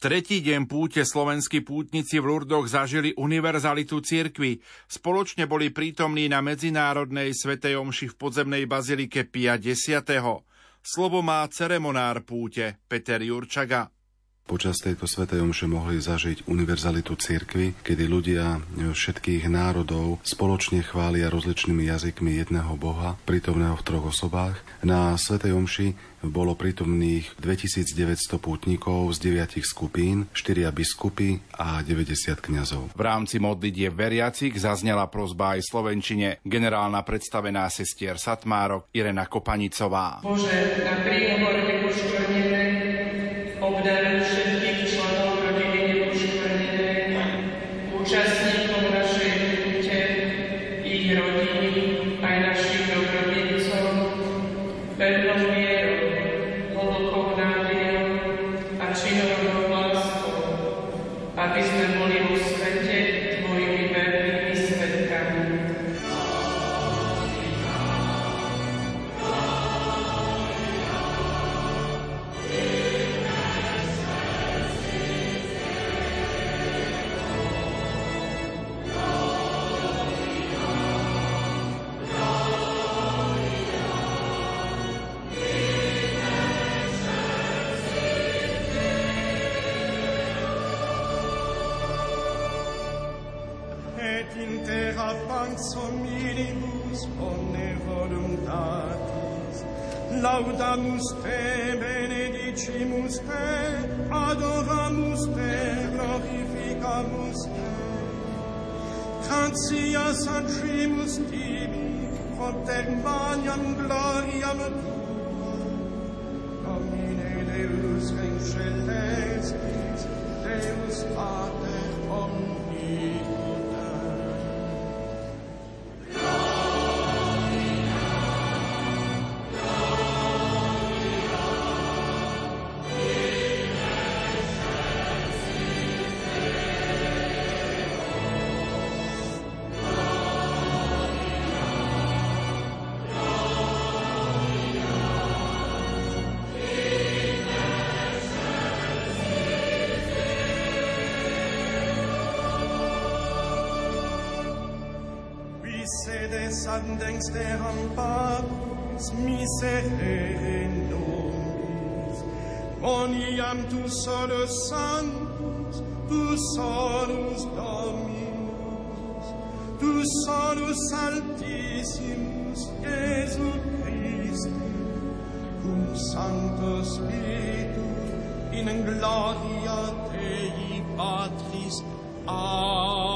Tretí deň púte slovenskí pútnici v Lurdoch zažili univerzalitu cirkvi. Spoločne boli prítomní na medzinárodnej svätej omši v podzemnej bazilike Pia X. Slovo má ceremonár púte Peter Jurčaga. Počas tejto svätej omše mohli zažiť univerzalitu cirkvi, kedy ľudia všetkých národov spoločne chvália rozličnými jazykmi jedného Boha, prítomného v troch osobách. Na svätej omši bolo prítomných dvetisícdeväťsto pútnikov z deviatich skupín, štyria biskupy a deväťdesiat kňazov. V rámci modlitieb veriacich zaznela prosba aj v slovenčine. Generálna predstavená sestier Satmárok Irena Kopanicová. Bože, na príhovor nepoškvrnenej obdaruj všetkých členov rodiny Nepoškvrnenej, účastníkov našej púte, ich rodiny, aj našich dobrodincov, pevnou vierou, hlbokou nádejou a činovnou láskou, aby sme boli vo svete tvojimi vernými svedkami. Laudamus te, benedicimus te, adoramus te, glorificamus te. Grantia sancimus tibi, quotem magnam gloriam tua. Domine Deus in celestis, Deus Pater omnipotens. Andenks deram Pax miserendomis, Moniam tu solus sanctus, tu solus Dominus, tu solus altissimus, Iesu Christi, cum Sancto Spiritus, in gloria Dei Patris. Amen.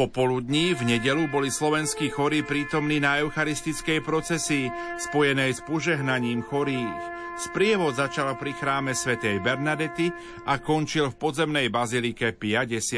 Popoludní v nedeľu boli slovenskí chorí prítomní na eucharistickej procesii, spojenej s požehnaním chorých. Sprievod začal pri chráme svätej Bernadety a končil v podzemnej bazilike Pia X.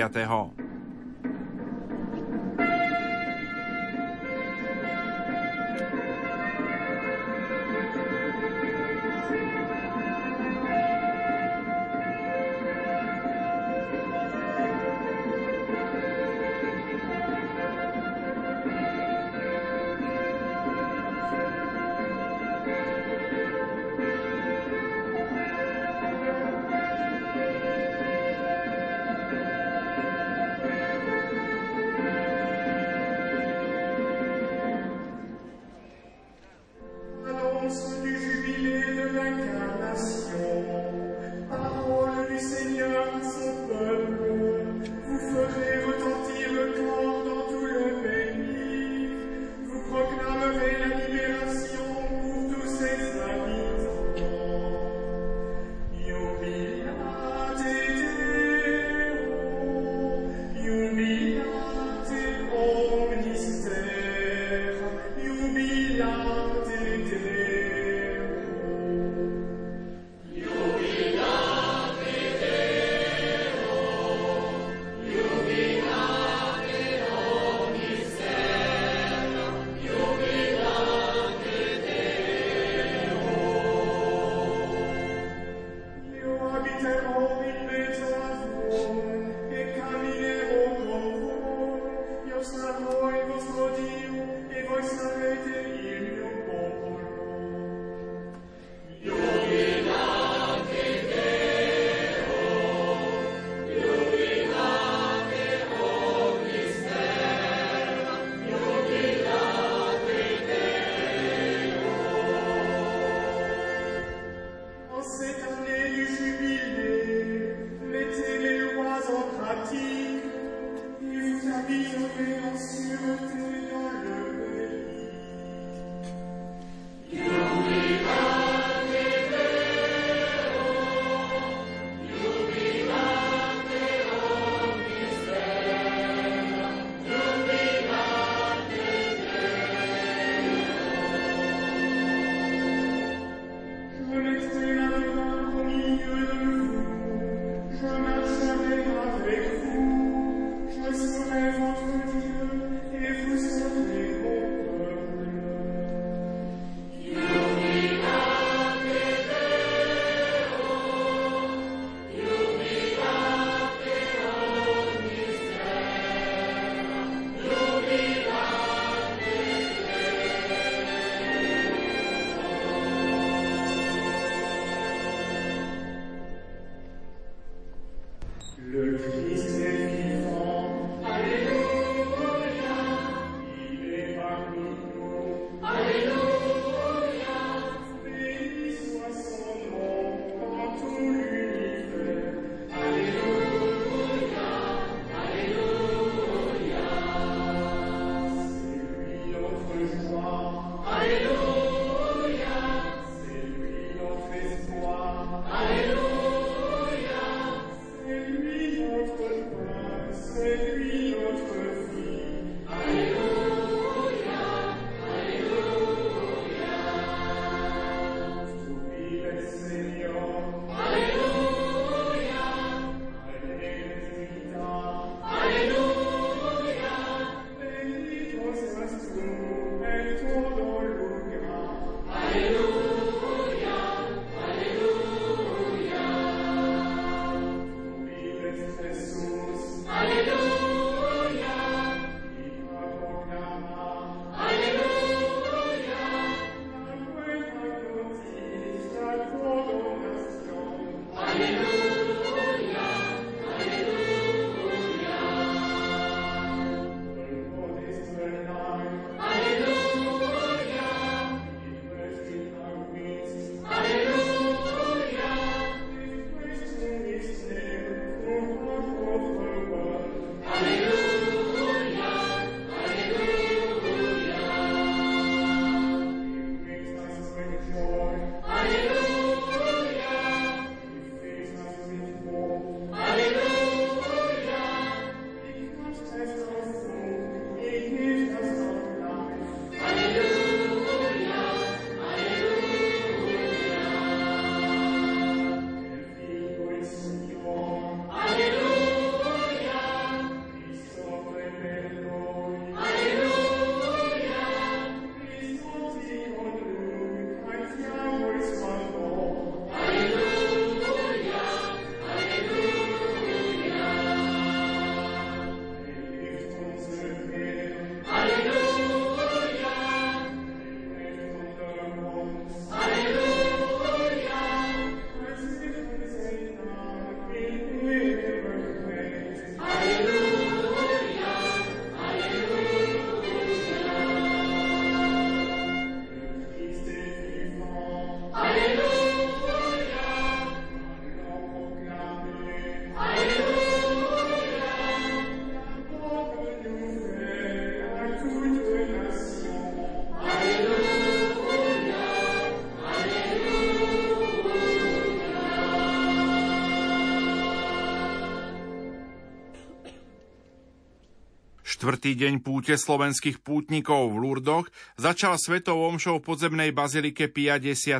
Štvrtý deň púte slovenských pútnikov v Lurdoch začal svetou omšou v podzemnej bazilike Pia X.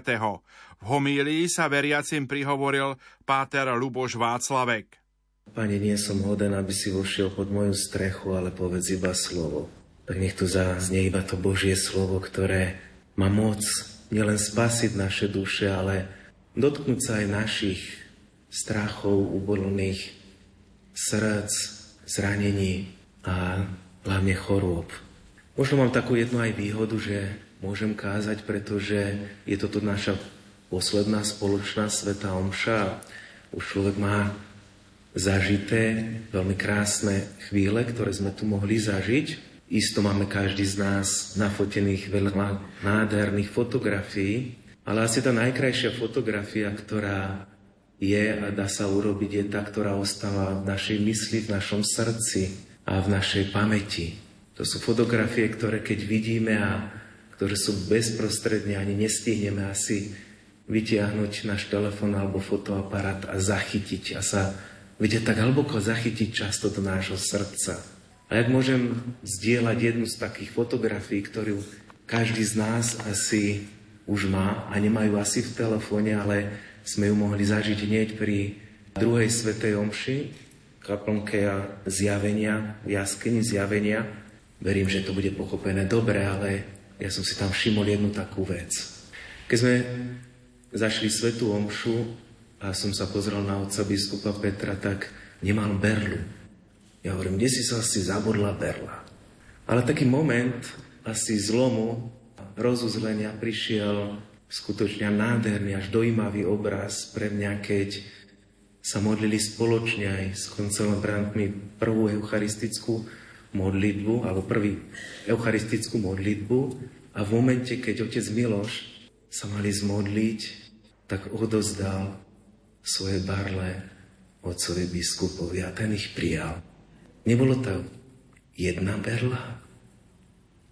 V homílii sa veriacim prihovoril páter Luboš Václavek. Pane, nie som hoden, aby si vošiel pod moju strechu, ale povedz iba slovo. Tak nech tu zaznie iba to Božie slovo, ktoré má moc nielen spasiť naše duše, ale dotknúť sa aj našich strachov, ubolných srdc, zranení a hlavne chorôb. Možno mám takú jednu aj výhodu, že môžem kázať, pretože je toto naša posledná spoločná svätá omša. Už človek má zažité veľmi krásne chvíle, ktoré sme tu mohli zažiť. Isto máme každý z nás nafotených veľa nádherných fotografií, ale asi tá najkrajšia fotografia, ktorá je a dá sa urobiť, je tá, ktorá ostáva v našej mysli, v našom srdci a v našej pamäti. To sú fotografie, ktoré keď vidíme a ktoré sú bezprostredne, ani nestihneme asi vytiahnuť náš telefón alebo fotoaparát a zachytiť a sa vedia tak hlboko zachytiť často do nášho srdca. A jak môžem zdieľať jednu z takých fotografií, ktorú každý z nás asi už má a nemajú asi v telefóne, ale sme ju mohli zažiť hneď pri druhej svätej omši kaplnke a zjavenia, v jaskyni zjavenia. Verím, že to bude pochopené dobre, ale ja som si tam všimol jednu takú vec. Keď sme zašli svätú omšu a som sa pozrel na otca biskupa Petra, tak nemal berlu. Ja hovorím, kde si sa asi zabudla berla? Ale taký moment asi zlomu, rozuzlenia prišiel skutočne nádherný, až dojímavý obraz pre mňa, keď sa modlili spoločne aj s koncelebrantmi prvú eucharistickú modlitbu, alebo prvý eucharistickú modlitbu, a v momente, keď otec Miloš sa mali zmodliť, tak odozdal svoje barle otcovi biskupovi a ten ich prijal. Nebolo to jedna berla,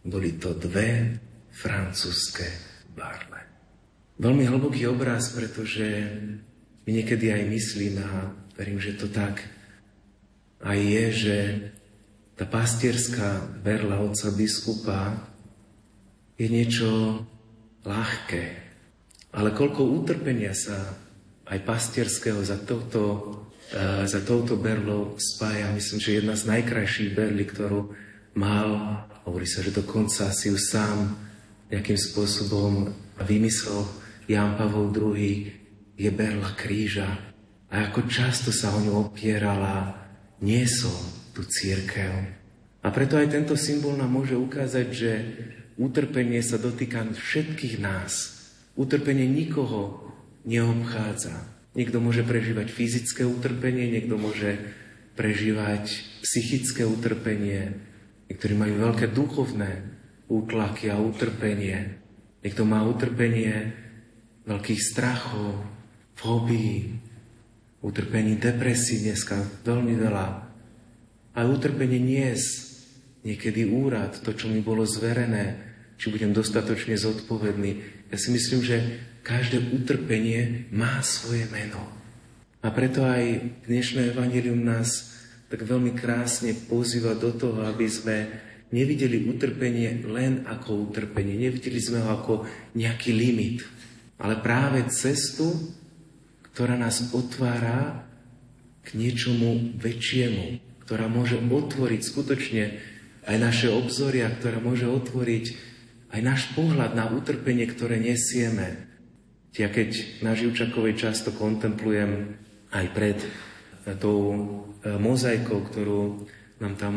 boli to dve francúzske barle. Veľmi hlboký obraz, pretože my niekedy aj myslím, a verím, že to tak aj je, že tá pastierská berla otca biskupa je niečo ľahké. Ale koľko utrpenia sa aj pastierského za touto, e, za touto berlou spája. Myslím, že jedna z najkrajších berlí, ktorú mal, hovorí sa, že dokonca si ju sám nejakým spôsobom vymyslel Ján Pavol druhý, je berla kríža, a ako často sa o ňu opierala, niesol tú cirkev. A preto aj tento symbol nám môže ukázať, že utrpenie sa dotýka všetkých nás. Utrpenie nikoho neobchádza. Niekto môže prežívať fyzické utrpenie, niekto môže prežívať psychické utrpenie, niektorí majú veľké duchovné útlaky a utrpenie, niekto má utrpenie veľkých strachov, fóbií, utrpení depresí dneska veľmi veľa. Aj utrpenie nies, niekedy úrad, to, čo mi bolo zverené, či budem dostatočne zodpovedný. Ja si myslím, že každé utrpenie má svoje meno. A preto aj dnešné evanjelium nás tak veľmi krásne pozýva do toho, aby sme nevideli utrpenie len ako utrpenie, nevideli sme ho ako nejaký limit, ale práve cestu, ktorá nás otvára k niečomu väčšiemu, ktorá môže otvoriť skutočne aj naše obzoria, ktorá môže otvoriť aj náš pohľad na utrpenie, ktoré nesieme. Ja keď na Živčakovej často kontemplujem aj pred tou mozaikou, ktorú nám tam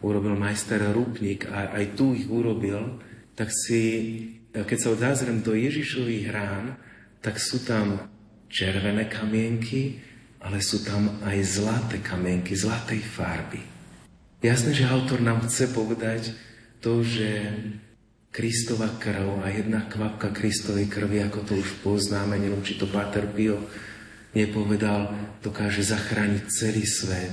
urobil majster Rupnik, a aj tu ich urobil, tak si, keď sa odzriem do Ježišových rán, tak sú tam červené kamienky, ale sú tam aj zlaté kamienky, zlatej farby. Jasné, že autor nám chce povedať to, že Kristova krv a jedna kvapka Kristovej krvi, ako to už poznáme, neviem, či to Páter Pio nepovedal, dokáže zachrániť celý svet.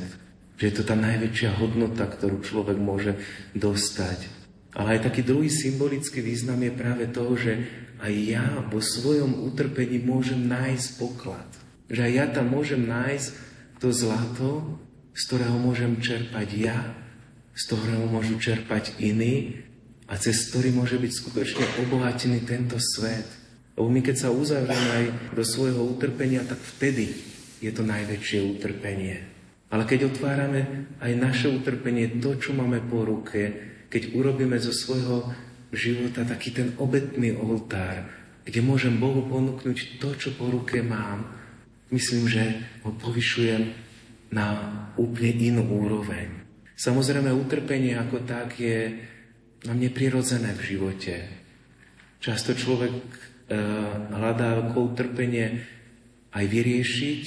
Že je to tá najväčšia hodnota, ktorú človek môže dostať. Ale aj taký druhý symbolický význam je práve toho, že aj ja vo svojom utrpení môžem nájsť poklad. Že aj ja tam môžem nájsť to zlato, z ktorého môžem čerpať ja, z ktorého môžu čerpať iní a cez ktorý môže byť skutočne obohatený tento svet. Lebo my, keď sa uzavrieme aj do svojho utrpenia, tak vtedy je to najväčšie utrpenie. Ale keď otvárame aj naše utrpenie, to, čo máme po ruke, keď urobíme zo svojho života taký ten obetný oltár, kde môžem Bohu ponúknuť to, čo po ruke mám, myslím, že ho povyšujem na úplne inú úroveň. Samozrejme, utrpenie ako tak je nám neprirodzené v živote. Často človek e, hľadá ako utrpenie aj vyriešiť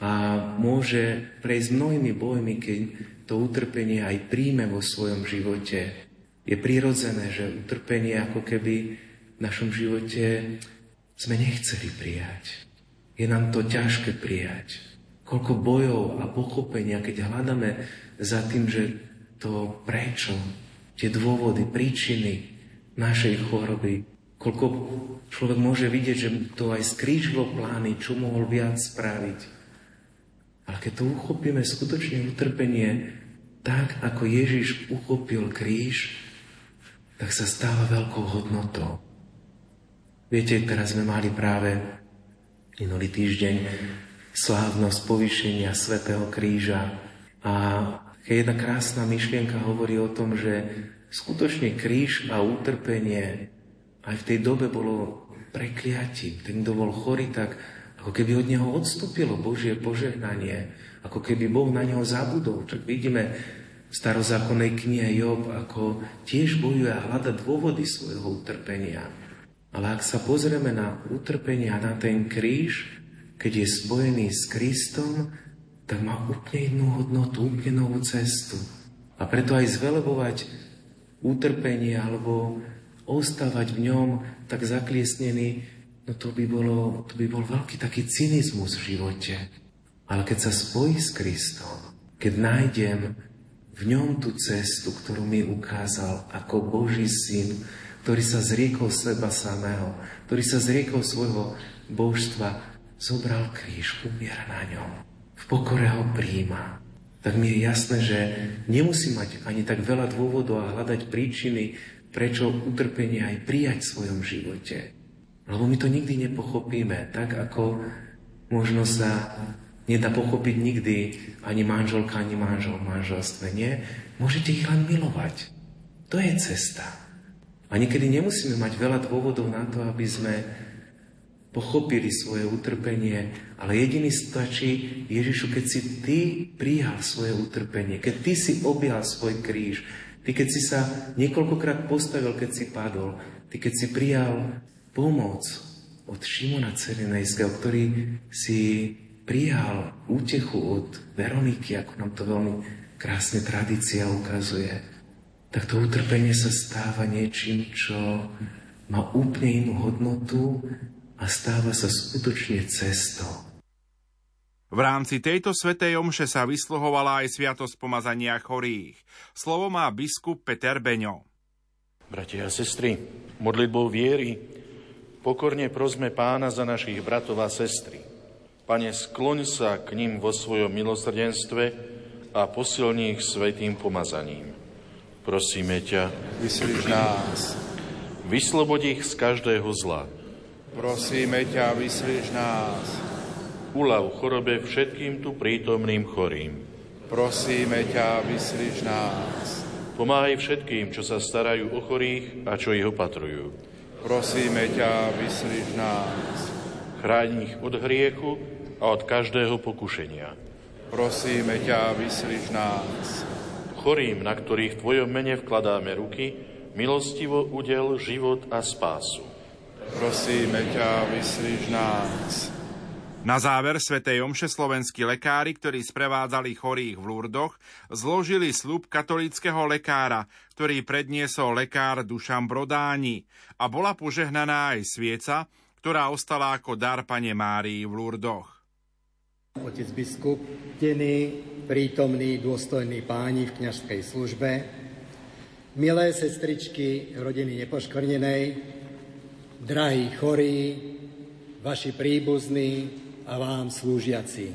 a môže prejsť mnohými bojmi, keď to utrpenie aj príjme vo svojom živote. Je prirodzené, že utrpenie ako keby v našom živote sme nechceli prijať. Je nám to ťažké prijať. Koľko bojov a pochopenia, keď hľadáme za tým, že to prečo, tie dôvody, príčiny našej choroby. Koľko človek môže vidieť, že to aj skrížilo plány, čo mohol viac spraviť. Ale keď to uchopíme skutočne utrpenie tak, ako Ježiš uchopil kríž, tak sa stáva veľkou hodnotou. Viete, teraz sme mali práve minulý týždeň slávnosť povýšenia svätého kríža, a jedna krásna myšlienka hovorí o tom, že skutočne kríž a utrpenie aj v tej dobe bolo prekliatím. Ten, kto bol chorý, tak ako keby od neho odstúpilo Božie požehnanie, ako keby Boh na neho zabudol. Čak vidíme v starozákonnej knihe Job, ako tiež bojuje a hľada dôvody svojho utrpenia. Ale ak sa pozrieme na utrpenie a na ten kríž, keď je spojený s Kristom, tak má úplne inú hodnotu, úplne novú cestu. A preto aj zveľbovať utrpenie alebo ostávať v ňom tak zakliesnený, no to by bolo, to by bol veľký taký cynizmus v živote. Ale keď sa spojí s Kristom, keď nájdem v ňom tú cestu, ktorú mi ukázal ako Boží syn, ktorý sa zriekol seba samého, ktorý sa zriekol svojho božstva, zobral kríž, umiera na ňom, v pokore ho prijíma. Tak mi je jasné, že nemusí mať ani tak veľa dôvodov a hľadať príčiny, prečo utrpenie aj prijať v svojom živote. Lebo my to nikdy nepochopíme, tak ako možno sa nedá pochopiť nikdy ani manželka, ani manžel v manželstve. Nie, môžete ich len milovať. To je cesta. A niekedy nemusíme mať veľa dôvodov na to, aby sme pochopili svoje utrpenie, ale jediný stačí, Ježišu, keď si ty prijal svoje utrpenie, keď ty si objal svoj kríž, ty keď si sa niekoľkokrát postavil, keď si padol, ty keď si prijal pomoc od Šimona Cyrenejského, ktorý si prijal útechu od Veroniky, ako nám to veľmi krásne tradícia ukazuje, tak to utrpenie sa stáva niečím, čo má úplne inú hodnotu, a stáva sa skutočne cestou. V rámci tejto svätej omše sa vysluhovala aj sviatosť pomazania chorých. Slovo má biskup Peter Beňo. Bratia a sestry, modlitbou viery pokorne prosme Pána za našich bratov a sestry. Pane, skloň sa k nim vo svojom milosrdenstve a posilni ich svätým pomazaním. Prosíme ťa, vyslíš nás. Vyslobodí ich z každého zla. Prosíme ťa, vyslíš nás. Uľav chorobe všetkým tu prítomným chorým. Prosíme ťa, vyslíš nás. Pomáhaj všetkým, čo sa starajú o chorých a čo ich opatrujú. Prosíme ťa, vyslíš nás. Chráň ich od hriechu a od každého pokušenia. Prosíme ťa, vyslíš nás. Chorým, na ktorých v tvojom mene vkladáme ruky, milostivo udel život a spásu. Prosíme ťa, vyslíš nás. Na záver svätej omše slovenskí lekári, ktorí sprevádzali chorých v Lurdoch, zložili sľub katolíckeho lekára, ktorý predniesol lekár Dušan Brodáni, a bola požehnaná aj svieca, ktorá ostala ako dar Panne Márii v Lurdoch. Otec biskup, ctený, prítomný, dôstojný páni v kňazskej službe, milé sestričky rodiny Nepoškvrnenej, drahí chorí, vaši príbuzní a vám slúžiaci,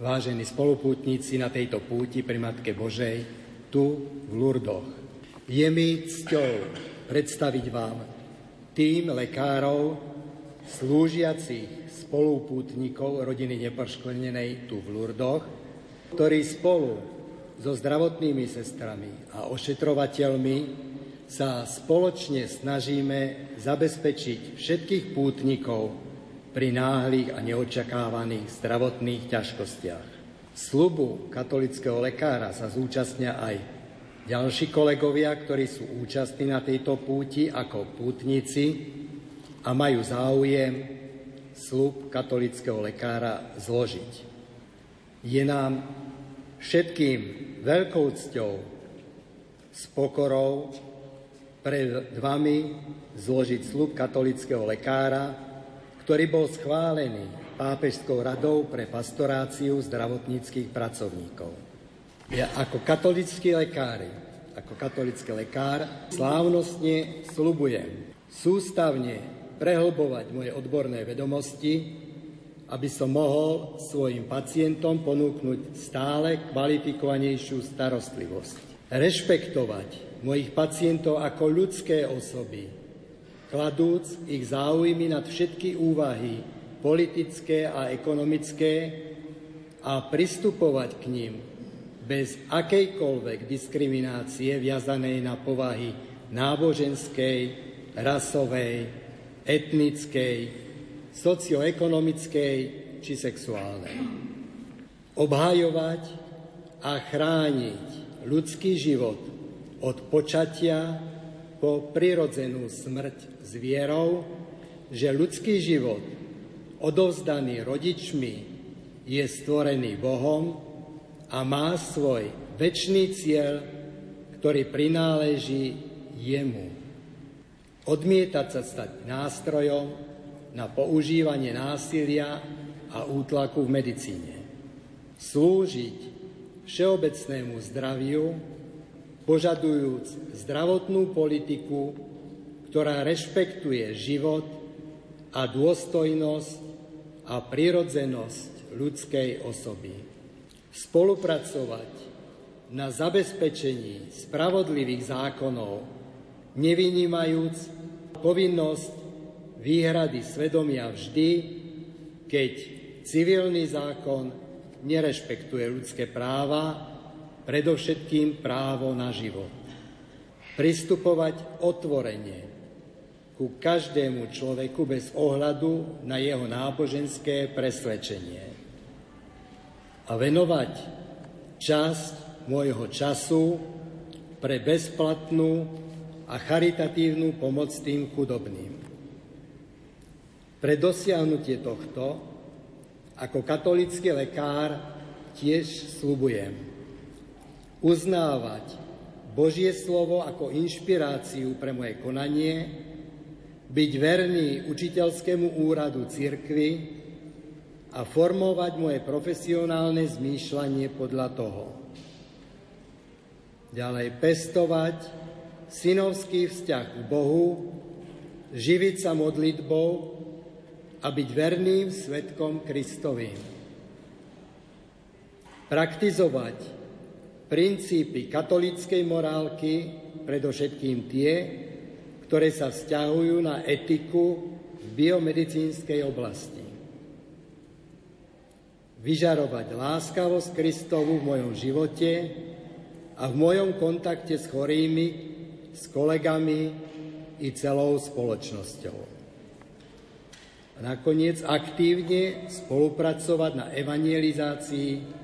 vážení spolupútnici na tejto púti pri Matke Božej, tu v Lurdoch. Je mi cťou predstaviť vám tým lekárov, slúžiacich spolupútnikov rodiny Nepoškvrnenej tu v Lurdoch, ktorí spolu so zdravotnými sestrami a ošetrovateľmi sa spoločne snažíme zabezpečiť všetkých pútnikov pri náhlych a neočakávaných zdravotných ťažkostiach. Sľubu katolického lekára sa zúčastnia aj ďalší kolegovia, ktorí sú účastní na tejto púti ako pútnici a majú záujem sľub katolického lekára zložiť. Je nám všetkým veľkou cťou s pokorou pred vami zložiť sľub katolického lekára, ktorý bol schválený pápežskou radou pre pastoráciu zdravotníckych pracovníkov. Ja ako katolický lekár, ako katolický lekár slávnostne sľubujem sústavne prehlbovať moje odborné vedomosti, aby som mohol svojim pacientom ponúknuť stále kvalifikovanejšiu starostlivosť. Rešpektovať mojich pacientov ako ľudské osoby, kladúc ich záujmy nad všetky úvahy politické a ekonomické a pristupovať k nim bez akejkoľvek diskriminácie viazanej na povahy náboženskej, rasovej, etnickej, socioekonomickej či sexuálnej. Obhajovať a chrániť ľudský život od počatia po prirodzenú smrť s vierou, že ľudský život odovzdaný rodičmi, je stvorený Bohom a má svoj večný cieľ, ktorý prináleží jemu. Odmietať sa stať nástrojom na používanie násilia a útlaku v medicíne. Slúžiť všeobecnému zdraviu, požadujúc zdravotnú politiku, ktorá rešpektuje život a dôstojnosť a prirodzenosť ľudskej osoby. Spolupracovať na zabezpečení spravodlivých zákonov, nevynímajúc povinnosť výhrady svedomia vždy, keď civilný zákon nerešpektuje ľudské práva, predovšetkým právo na život. Pristupovať otvorene ku každému človeku bez ohľadu na jeho náboženské presvedčenie. A venovať časť môjho času pre bezplatnú a charitatívnu pomoc tým chudobným. Pre dosiahnutie tohto, ako katolícky lekár, tiež sľubujem uznávať Božie slovo ako inšpiráciu pre moje konanie, byť verný učiteľskému úradu cirkvi a formovať moje profesionálne zmýšľanie podľa toho. Ďalej pestovať synovský vzťah k Bohu, živiť sa modlitbou a byť verným svedkom Kristovým. Praktizovať princípy katolíckej morálky, predovšetkým tie, ktoré sa vzťahujú na etiku v biomedicínskej oblasti. Vyžarovať láskavosť Kristovu v mojom živote a v mojom kontakte s chorými, s kolegami i celou spoločnosťou. A nakoniec aktívne spolupracovať na evangelizácii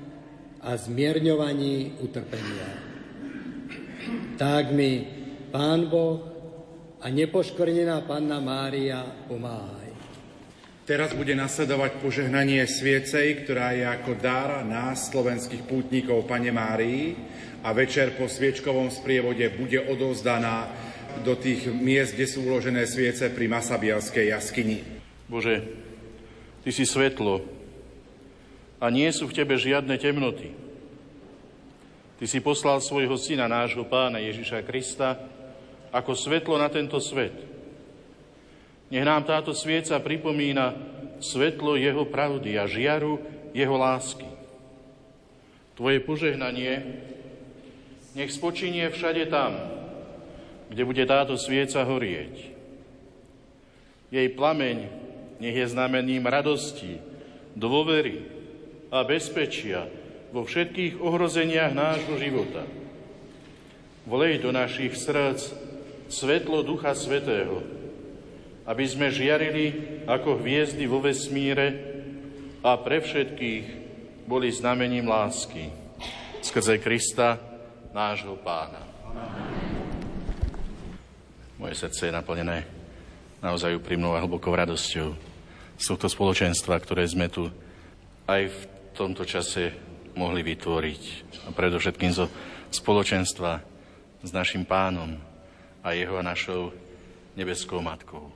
a zmierňovaní utrpenia. Tak mi Pán Boh a nepoškvrnená Panna Mária pomáhaj. Teraz bude nasledovať požehnanie sviecej, ktorá je ako dar nás, slovenských pútnikov Panne Márii, a večer po sviečkovom sprievode bude odovzdaná do tých miest, kde sú uložené sviece pri Masabielskej jaskyni. Bože, Ty si svetlo, a nie sú v Tebe žiadne temnoty. Ty si poslal svojho Syna, nášho Pána Ježiša Krista, ako svetlo na tento svet. Nech nám táto svieca pripomína svetlo Jeho pravdy a žiaru Jeho lásky. Tvoje požehnanie nech spočinie všade tam, kde bude táto svieca horieť. Jej plameň nech je znamením radosti, dôvery a bezpečia vo všetkých ohrozeniach nášho života. Vlej do našich srdc svetlo Ducha Svätého, aby sme žiarili ako hviezdy vo vesmíre a pre všetkých boli znamením lásky. Skrze Krista, nášho Pána. Moje srdce je naplnené naozaj úprimnou a hlbokou radosťou z tohto spoločenstva, ktoré sme tu aj v v tomto čase mohli vytvoriť. A predovšetkým zo spoločenstva s našim Pánom a jeho a našou nebeskou matkou.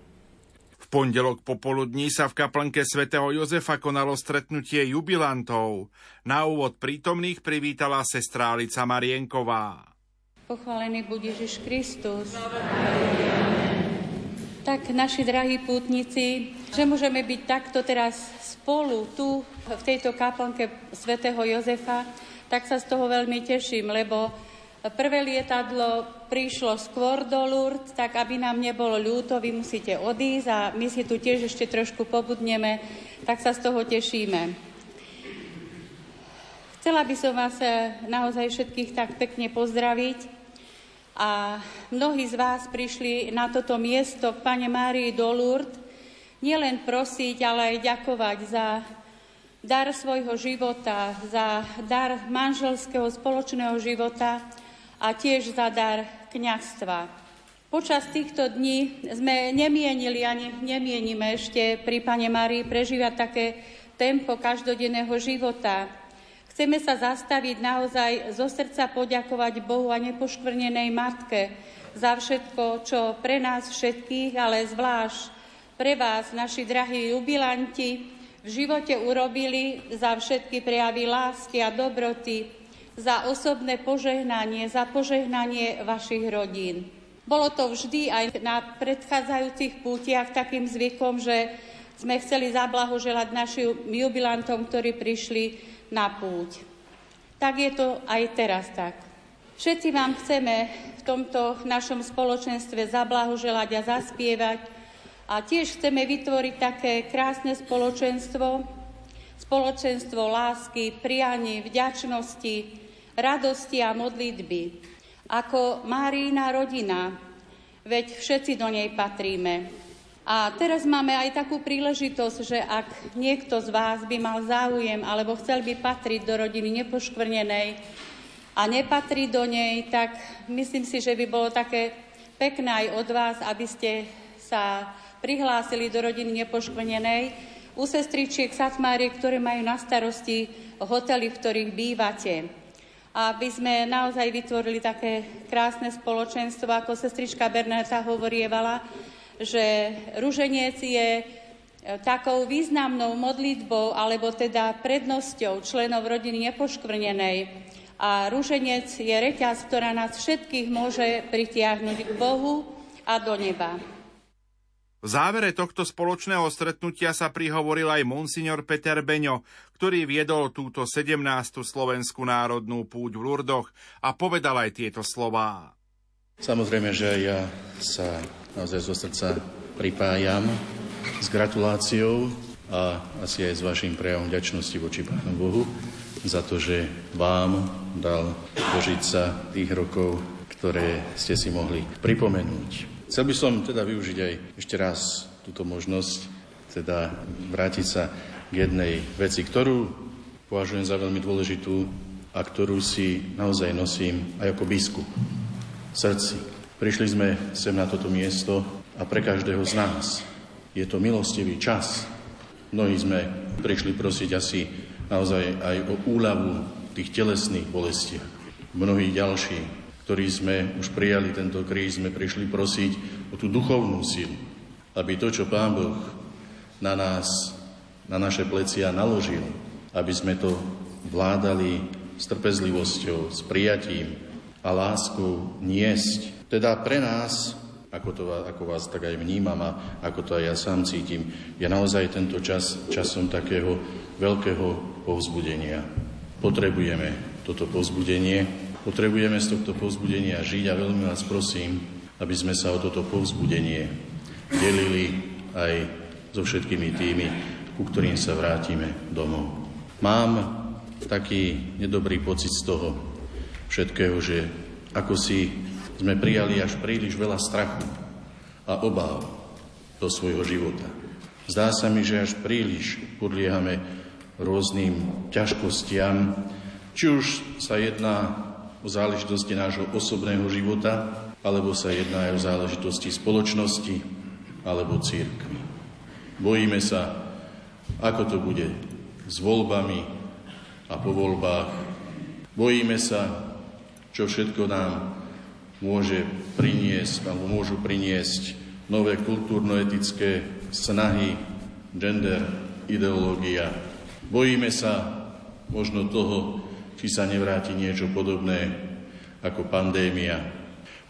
V pondelok popoludní sa v kaplnke svätého Jozefa konalo stretnutie jubilantov. Na úvod prítomných privítala sestra Alica Marienková. Pochválený buď Ježiš Kristus. Tak, naši drahí pútnici, že môžeme byť takto teraz spolu tu, v tejto kaplnke svätého Jozefa, tak sa z toho veľmi teším, lebo prvé lietadlo prišlo skôr do Lourdes, tak aby nám nebolo ľúto, vy musíte odísť a my si tu tiež ešte trošku pobudneme, tak sa z toho tešíme. Chcela by som vás naozaj všetkých tak pekne pozdraviť. A mnohí z vás prišli na toto miesto k Panne Márii do Lourdes nielen prosiť, ale aj ďakovať za dar svojho života, za dar manželského spoločného života a tiež za dar kňazstva. Počas týchto dní sme nemienili ani nemienime ešte pri Pane Márii prežívať také tempo každodenného života. Chceme sa zastaviť naozaj zo srdca poďakovať Bohu a Nepoškvrnenej Matke za všetko, čo pre nás všetkých, ale zvlášť pre vás, naši drahí jubilanti, v živote urobili, za všetky prejavy lásky a dobroty, za osobné požehnanie, za požehnanie vašich rodín. Bolo to vždy aj na predchádzajúcich pútiach takým zvykom, že sme chceli zablahoželať našim jubilantom, ktorí prišli na púť. Tak je to aj teraz tak. Všetci vám chceme v tomto našom spoločenstve zablahoželať a zaspievať a tiež chceme vytvoriť také krásne spoločenstvo, spoločenstvo lásky, prianí, vďačnosti, radosti a modlitby. Ako Máriina rodina, veď všetci do nej patríme. A teraz máme aj takú príležitosť, že ak niekto z vás by mal záujem alebo chcel by patriť do rodiny Nepoškvrnenej a nepatrí do nej, tak myslím si, že by bolo také pekné aj od vás, aby ste sa prihlásili do rodiny Nepoškvrnenej u sestričiek Satmáriek, ktoré majú na starosti hotely, v ktorých bývate. Aby sme naozaj vytvorili také krásne spoločenstvo, ako sestrička Bernadeta hovorievala, že ruženec je takou významnou modlitbou, alebo teda prednosťou členov rodiny Nepoškvrnenej. A ruženec je reťaz, ktorá nás všetkých môže pritiahnuť k Bohu a do neba. V závere tohto spoločného stretnutia sa prihovoril aj monsignor Peter Beňo, ktorý viedol túto sedemnástu slovenskú národnú púť v Lurdoch a povedal aj tieto slová. Samozrejme, že ja sa naozaj zo srdca pripájam s gratuláciou a asi aj s vašim prejavom vďačnosti voči Pánu Bohu za to, že vám dal dožiť sa tých rokov, ktoré ste si mohli pripomenúť. Chcel by som teda využiť aj ešte raz túto možnosť, teda vrátiť sa k jednej veci, ktorú považujem za veľmi dôležitú a ktorú si naozaj nosím aj ako biskup v srdci. Prišli sme sem na toto miesto a pre každého z nás je to milostivý čas. Mnohí sme prišli prosiť asi naozaj aj o úľavu tých telesných bolestiach. Mnohí ďalší, ktorí sme už prijali tento kríž, sme prišli prosiť o tú duchovnú silu, aby to, čo Pán Boh na nás, na naše plecia naložil, aby sme to vládali s trpezlivosťou, s prijatím a láskou niesť. Teda pre nás, ako, to, ako vás tak aj vnímam a ako to aj ja sám cítim, je naozaj tento čas časom takého veľkého povzbudenia. Potrebujeme toto povzbudenie, Potrebujeme z tohto povzbudenia žiť a veľmi vás prosím, aby sme sa o toto povzbudenie delili aj so všetkými tými, ku ktorým sa vrátime domov. Mám taký nedobrý pocit z toho všetkého, že ako si sme prijali až príliš veľa strachu a obáv do svojho života. Zdá sa mi, že až príliš podliehame rôznym ťažkostiam, či už sa jedná o záležitosti nášho osobného života, alebo sa jedná aj o záležitosti spoločnosti, alebo cirkvi. Bojíme sa, ako to bude s voľbami a po voľbách. Bojíme sa, čo všetko nám môže priniesť, alebo môžu priniesť nové kultúrno-etické snahy, gender, ideológia. Bojíme sa možno toho, či sa nevráti niečo podobné ako pandémia.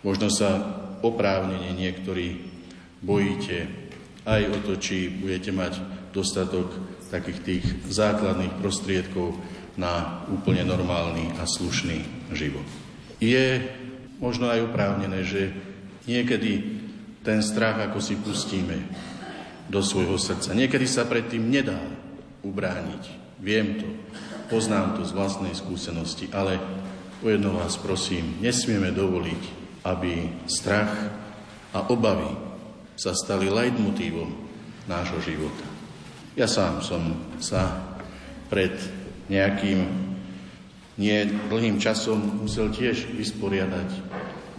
Možno sa oprávnene niektorí bojíte aj o to, či budete mať dostatok takých tých základných prostriedkov na úplne normálny a slušný život. Je možno aj oprávnené, že niekedy ten strach, ako si pustíme do svojho srdca. Niekedy sa predtým nedá ubrániť. Viem to. Poznám to z vlastnej skúsenosti, ale o jedno vás prosím, nesmieme dovoliť, aby strach a obavy sa stali leitmotívom nášho života. Ja sám som sa pred nejakým nie dlhým časom musel tiež vysporiadať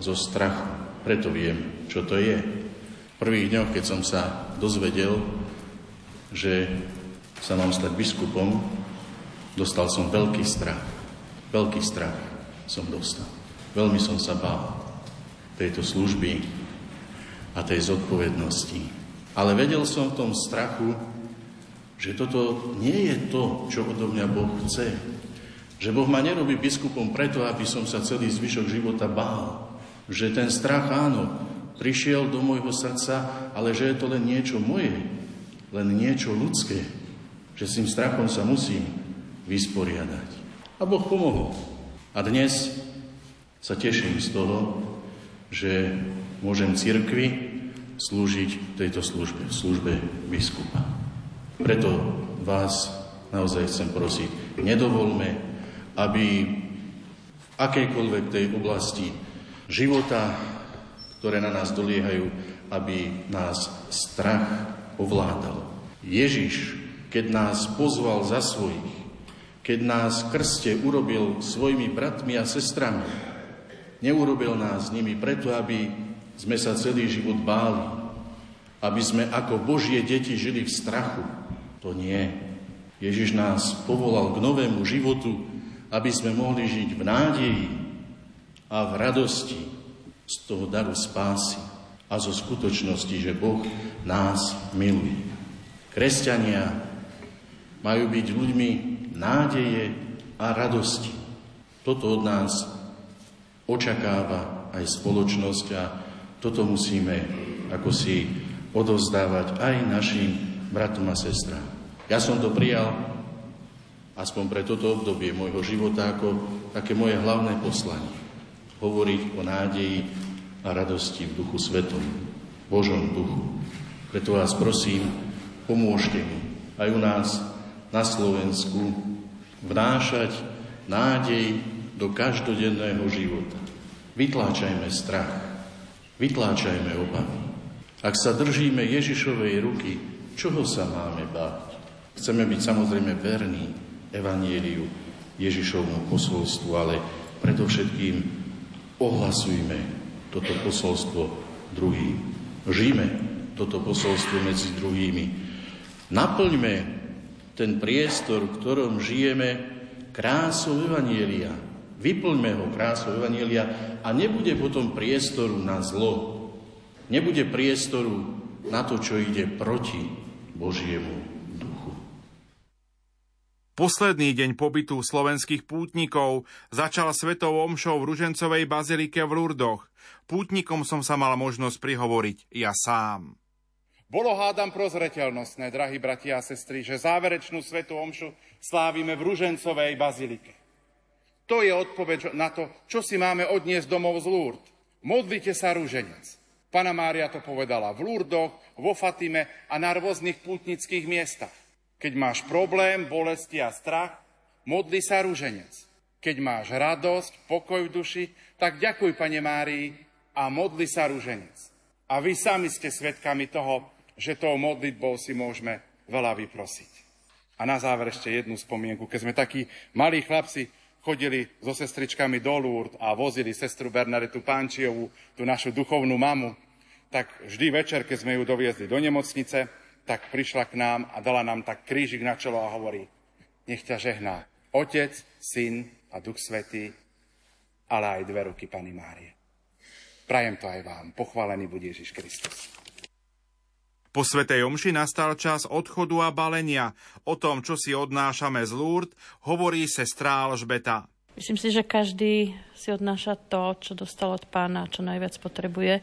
so strachom. Preto viem, čo to je. V prvých dňoch, keď som sa dozvedel, že sa mám stať biskupom, dostal som veľký strach. Veľký strach som dostal. Veľmi som sa bál tejto služby a tej zodpovednosti. Ale vedel som v tom strachu, že toto nie je to, čo odo mňa Boh chce. Že Boh ma nerobí biskupom preto, aby som sa celý zvyšok života bál. Že ten strach, áno, prišiel do môjho srdca, ale že je to len niečo moje, len niečo ľudské. Že s tým strachom sa musím vysporiadať. A Boh pomohol. A dnes sa teším z toho, že môžem cirkvi slúžiť tejto službe, službe biskupa. Preto vás naozaj chcem prosiť, nedovolme, aby v akejkoľvek tej oblasti života, ktoré na nás doliehajú, aby nás strach ovládal. Ježiš, keď nás pozval za svojich, keď nás v krste urobil svojimi bratmi a sestrami, neurobil nás nimi preto, aby sme sa celý život báli, aby sme ako Božie deti žili v strachu. To nie. Ježiš nás povolal k novému životu, aby sme mohli žiť v nádeji a v radosti z toho daru spásy a zo skutočnosti, že Boh nás miluje. Kresťania majú byť ľuďmi nádeje a radosti. Toto od nás očakáva aj spoločnosť a toto musíme ako si odovzdávať aj našim bratom a sestrám. Ja som to prijal, aspoň pre toto obdobie môjho života, ako také moje hlavné poslanie. Hovoriť o nádeji a radosti v Duchu Svetom, Božom Duchu. Preto vás prosím, pomôžte mi aj u nás na Slovensku vnášať nádej do každodenného života. Vytláčajme strach. Vytláčajme obavy. Ak sa držíme Ježišovej ruky, čoho sa máme báť? Chceme byť samozrejme verní evanjeliu, Ježišovmu posolstvu, ale predovšetkým ohlasujme toto posolstvo druhým. Žijme toto posolstvo medzi druhými. Naplňme ten priestor, v ktorom žijeme, krásou evanjelia. Vyplňme ho krásou evanjelia a nebude potom priestoru na zlo. Nebude priestoru na to, čo ide proti Božiemu duchu. Posledný deň pobytu slovenských pútnikov začal svetou omšou v Ružencovej bazilike v Lurdoch. Pútnikom som sa mal možnosť prihovoriť ja sám. Bolo hádam prozreteľnostné, drahí bratia a sestry, že záverečnú svetú omšu slávime v Ružencovej bazilike. To je odpoveď na to, čo si máme odniesť domov z Lourdes. Modlite sa rúženec. Panna Mária to povedala v Lourdoch, vo Fatime a na rôznych pútnických miestach. Keď máš problém, bolesti a strach, modli sa rúženec. Keď máš radosť, pokoj v duši, tak ďakuj Pane Márii a modli sa rúženec. A vy sami ste svedkami toho, že tou modlitbou si môžeme veľa vyprosiť. A na záver ešte jednu spomienku. Keď sme takí malí chlapci, chodili so sestričkami do Lourdes a vozili sestru Bernadetu Pánčiovú, tú našu duchovnú mamu, tak vždy večer, keď sme ju doviezli do nemocnice, tak prišla k nám a dala nám tak krížik na čelo a hovorí: nech ťa žehná Otec, Syn a Duch Svätý, ale aj dve ruky Panny Márie. Prajem to aj vám. Pochválený buď Ježiš Kristus. Po svätej omši nastal čas odchodu a balenia. O tom, čo si odnášame z Lourdes, hovorí sestra Alžbeta. Myslím si, že každý si odnáša to, čo dostal od pána, čo najviac potrebuje.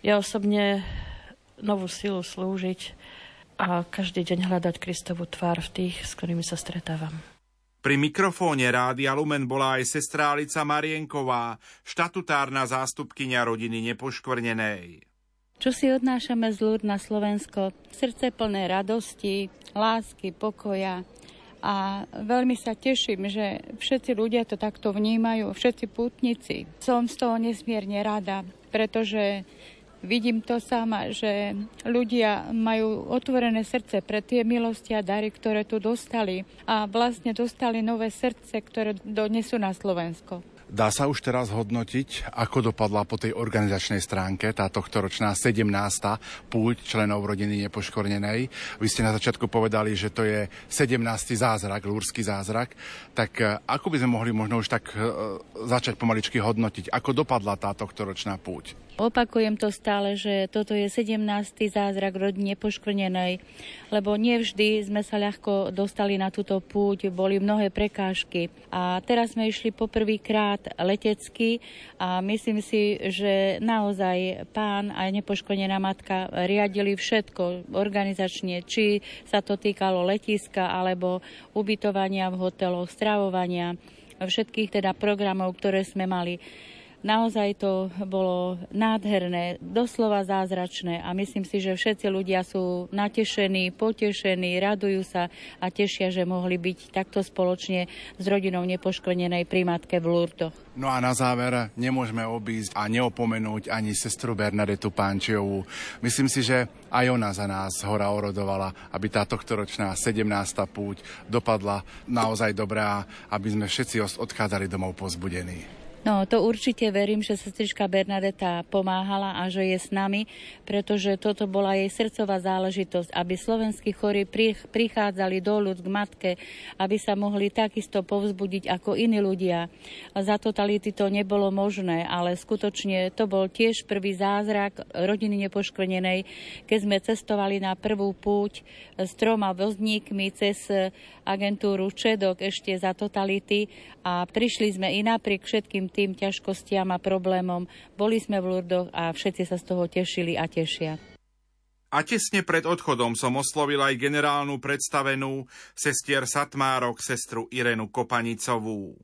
Ja osobne novú silu slúžiť a každý deň hľadať Kristovu tvár v tých, s ktorými sa stretávam. Pri mikrofóne Rádia Lumen bola aj sestra Alica Marienková, štatutárna zástupkyňa rodiny Nepoškvrnenej. Čo si odnášame z Lourdes na Slovensko? Srdce plné radosti, lásky, pokoja. A veľmi sa teším, že všetci ľudia to takto vnímajú, všetci pútnici. Som z toho nesmierne rada, pretože vidím to sama, že ľudia majú otvorené srdce pre tie milosti a dary, ktoré tu dostali. A vlastne dostali nové srdce, ktoré donesú na Slovensko. Dá sa už teraz hodnotiť, ako dopadla po tej organizačnej stránke tá tohtoročná sedemnásta púť členov rodiny Nepoškvrnenej. Vy ste na začiatku povedali, že to je sedemnásty zázrak, lúrsky zázrak. Tak ako by sme mohli možno už tak začať pomaličky hodnotiť, ako dopadla tá tohtoročná púť? Opakujem to stále, že toto je sedemnásty zázrak rodiny Nepoškvrnenej, lebo nevždy sme sa ľahko dostali na túto púť, boli mnohé prekážky. A teraz sme išli poprvýkrát letecky a myslím si, že naozaj Pán a Nepoškvrnená matka riadili všetko organizačne, či sa to týkalo letiska alebo ubytovania v hoteloch, stravovania, všetkých teda programov, ktoré sme mali. Naozaj to bolo nádherné, doslova zázračné a myslím si, že všetci ľudia sú natešení, potešení, radujú sa a tešia, že mohli byť takto spoločne s rodinou Nepoškvrnenej pri matke v Lourdoch. No a na záver nemôžeme obísť a neopomenúť ani sestru Bernadetu Pánčiovú. Myslím si, že aj ona za nás hora orodovala, aby tá tohtoročná sedemnásta púť dopadla naozaj dobrá, aby sme všetci odchádzali domov povzbudení. No, to určite verím, že sestrička Bernadeta pomáhala a že je s nami, pretože toto bola jej srdcová záležitosť, aby slovenskí chorí prichádzali do ľud k matke, aby sa mohli takisto povzbudiť ako iní ľudia. Za totality to nebolo možné, ale skutočne to bol tiež prvý zázrak rodiny Nepoškvrnenej, keď sme cestovali na prvú púť s troma vozníkmi cez agentúru Čedok ešte za totality a prišli sme i napriek všetkým tým ťažkostiam a problémom. Boli sme v Lurdoch a všetci sa z toho tešili a tešia. A tesne pred odchodom som oslovil aj generálnu predstavenú sestier Satmárok, sestru Irenu Kopanicovú.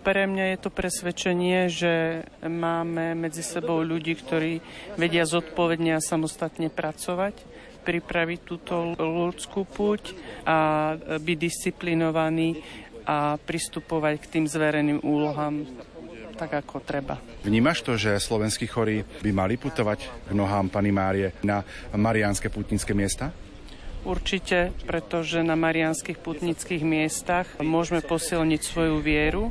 Pre mňa je to presvedčenie, že máme medzi sebou ľudí, ktorí vedia zodpovedne a samostatne pracovať, pripraviť túto lurdskú púť a byť disciplinovaní a pristupovať k tým zvereným úlohám tak, ako treba. Vnímaš to, že slovenskí chorí by mali putovať k nohám Panny Márie na mariánske pútnické miesta? Určite, pretože na mariánskych pútnických miestach môžeme posilniť svoju vieru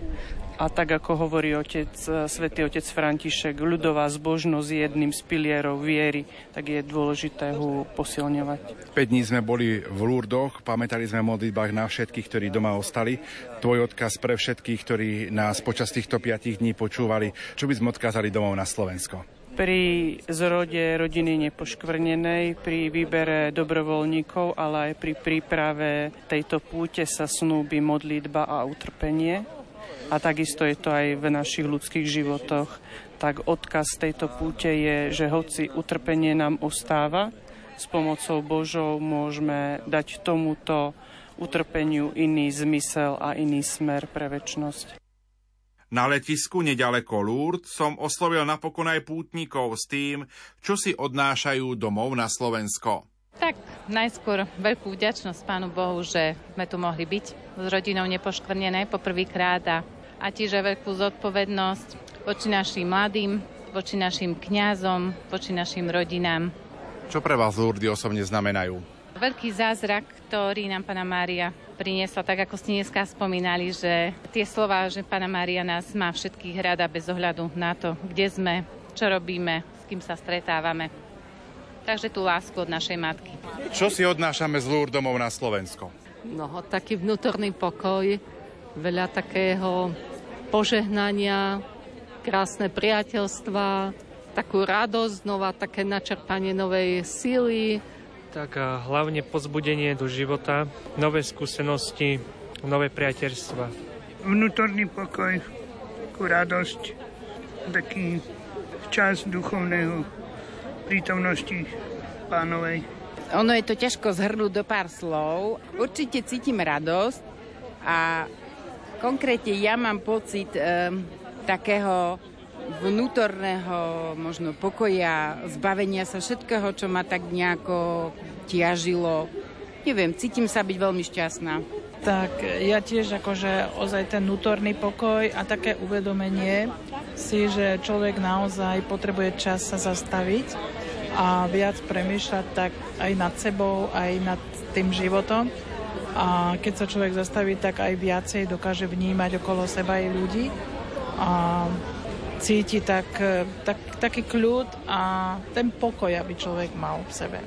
a tak, ako hovorí otec, svätý otec František, ľudová zbožnosť je jedným z pilierov viery, tak je dôležité ho posilňovať. päť dní sme boli v Lurdoch, pamätali sme v modlitbách na všetkých, ktorí doma ostali. Tvoj odkaz pre všetkých, ktorí nás počas týchto piatich dní počúvali. Čo by sme odkázali domov na Slovensko? Pri zrode rodiny Nepoškvrnenej, pri výbere dobrovoľníkov, ale aj pri príprave tejto púte sa snúbi modlitba a utrpenie. A takisto je to aj v našich ľudských životoch. Tak odkaz tejto púte je, že hoci utrpenie nám ostáva, s pomocou Božou môžeme dať tomuto utrpeniu iný zmysel a iný smer pre večnosť. Na letisku neďaleko Lourdes som oslovil napokon aj pútnikov s tým, čo si odnášajú domov na Slovensko. Tak najskôr veľkú vďačnosť Pánu Bohu, že sme tu mohli byť s rodinou Nepoškvrnenej poprvýkrát a, a tiež veľkú zodpovednosť voči našim mladým, voči našim kňazom, voči našim rodinám. Čo pre vás Lourdes osobne znamenajú? Veľký zázrak, ktorý nám Panna Mária priniesla, tak ako ste dneska spomínali, že tie slova, že Panna Mária nás má všetkých rada bez ohľadu na to, kde sme, čo robíme, s kým sa stretávame. Takže tú lásku od našej matky. Čo si odnášame z Lourdes domov na Slovensko? No, taký vnútorný pokoj, veľa takého požehnania, krásne priateľstva, takú radosť, znova také načerpanie novej síly. Tak a hlavne povzbudenie do života, nové skúsenosti, nové priateľstva. Vnútorný pokoj, takú radosť, taký čas duchovného prítomnosti Pánovej. Ono je to ťažko zhrnúť do pár slov. Určite cítim radosť a konkrétne ja mám pocit e, takého vnútorného možno pokoja, zbavenia sa všetkého, čo ma tak nejako ťažilo. Neviem, cítim sa byť veľmi šťastná. Tak ja tiež akože ozaj ten vnútorný pokoj a také uvedomenie si, že človek naozaj potrebuje čas sa zastaviť a viac premýšľať tak aj nad sebou, aj nad tým životom. A keď sa človek zastaví, tak aj viacej dokáže vnímať okolo seba aj ľudí a cíti tak, tak, taký kľud a ten pokoj, aby človek mal v sebe.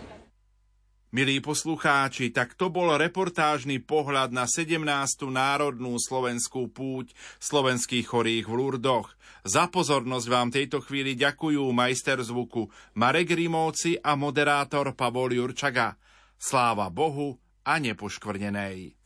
Milí poslucháči, tak to bol reportážny pohľad na sedemnástu národnú slovenskú púť slovenských chorých v Lurdoch. Za pozornosť vám tejto chvíli ďakujú majster zvuku Marek Rimóci a moderátor Pavol Jurčaga. Sláva Bohu a Nepoškvrnenej.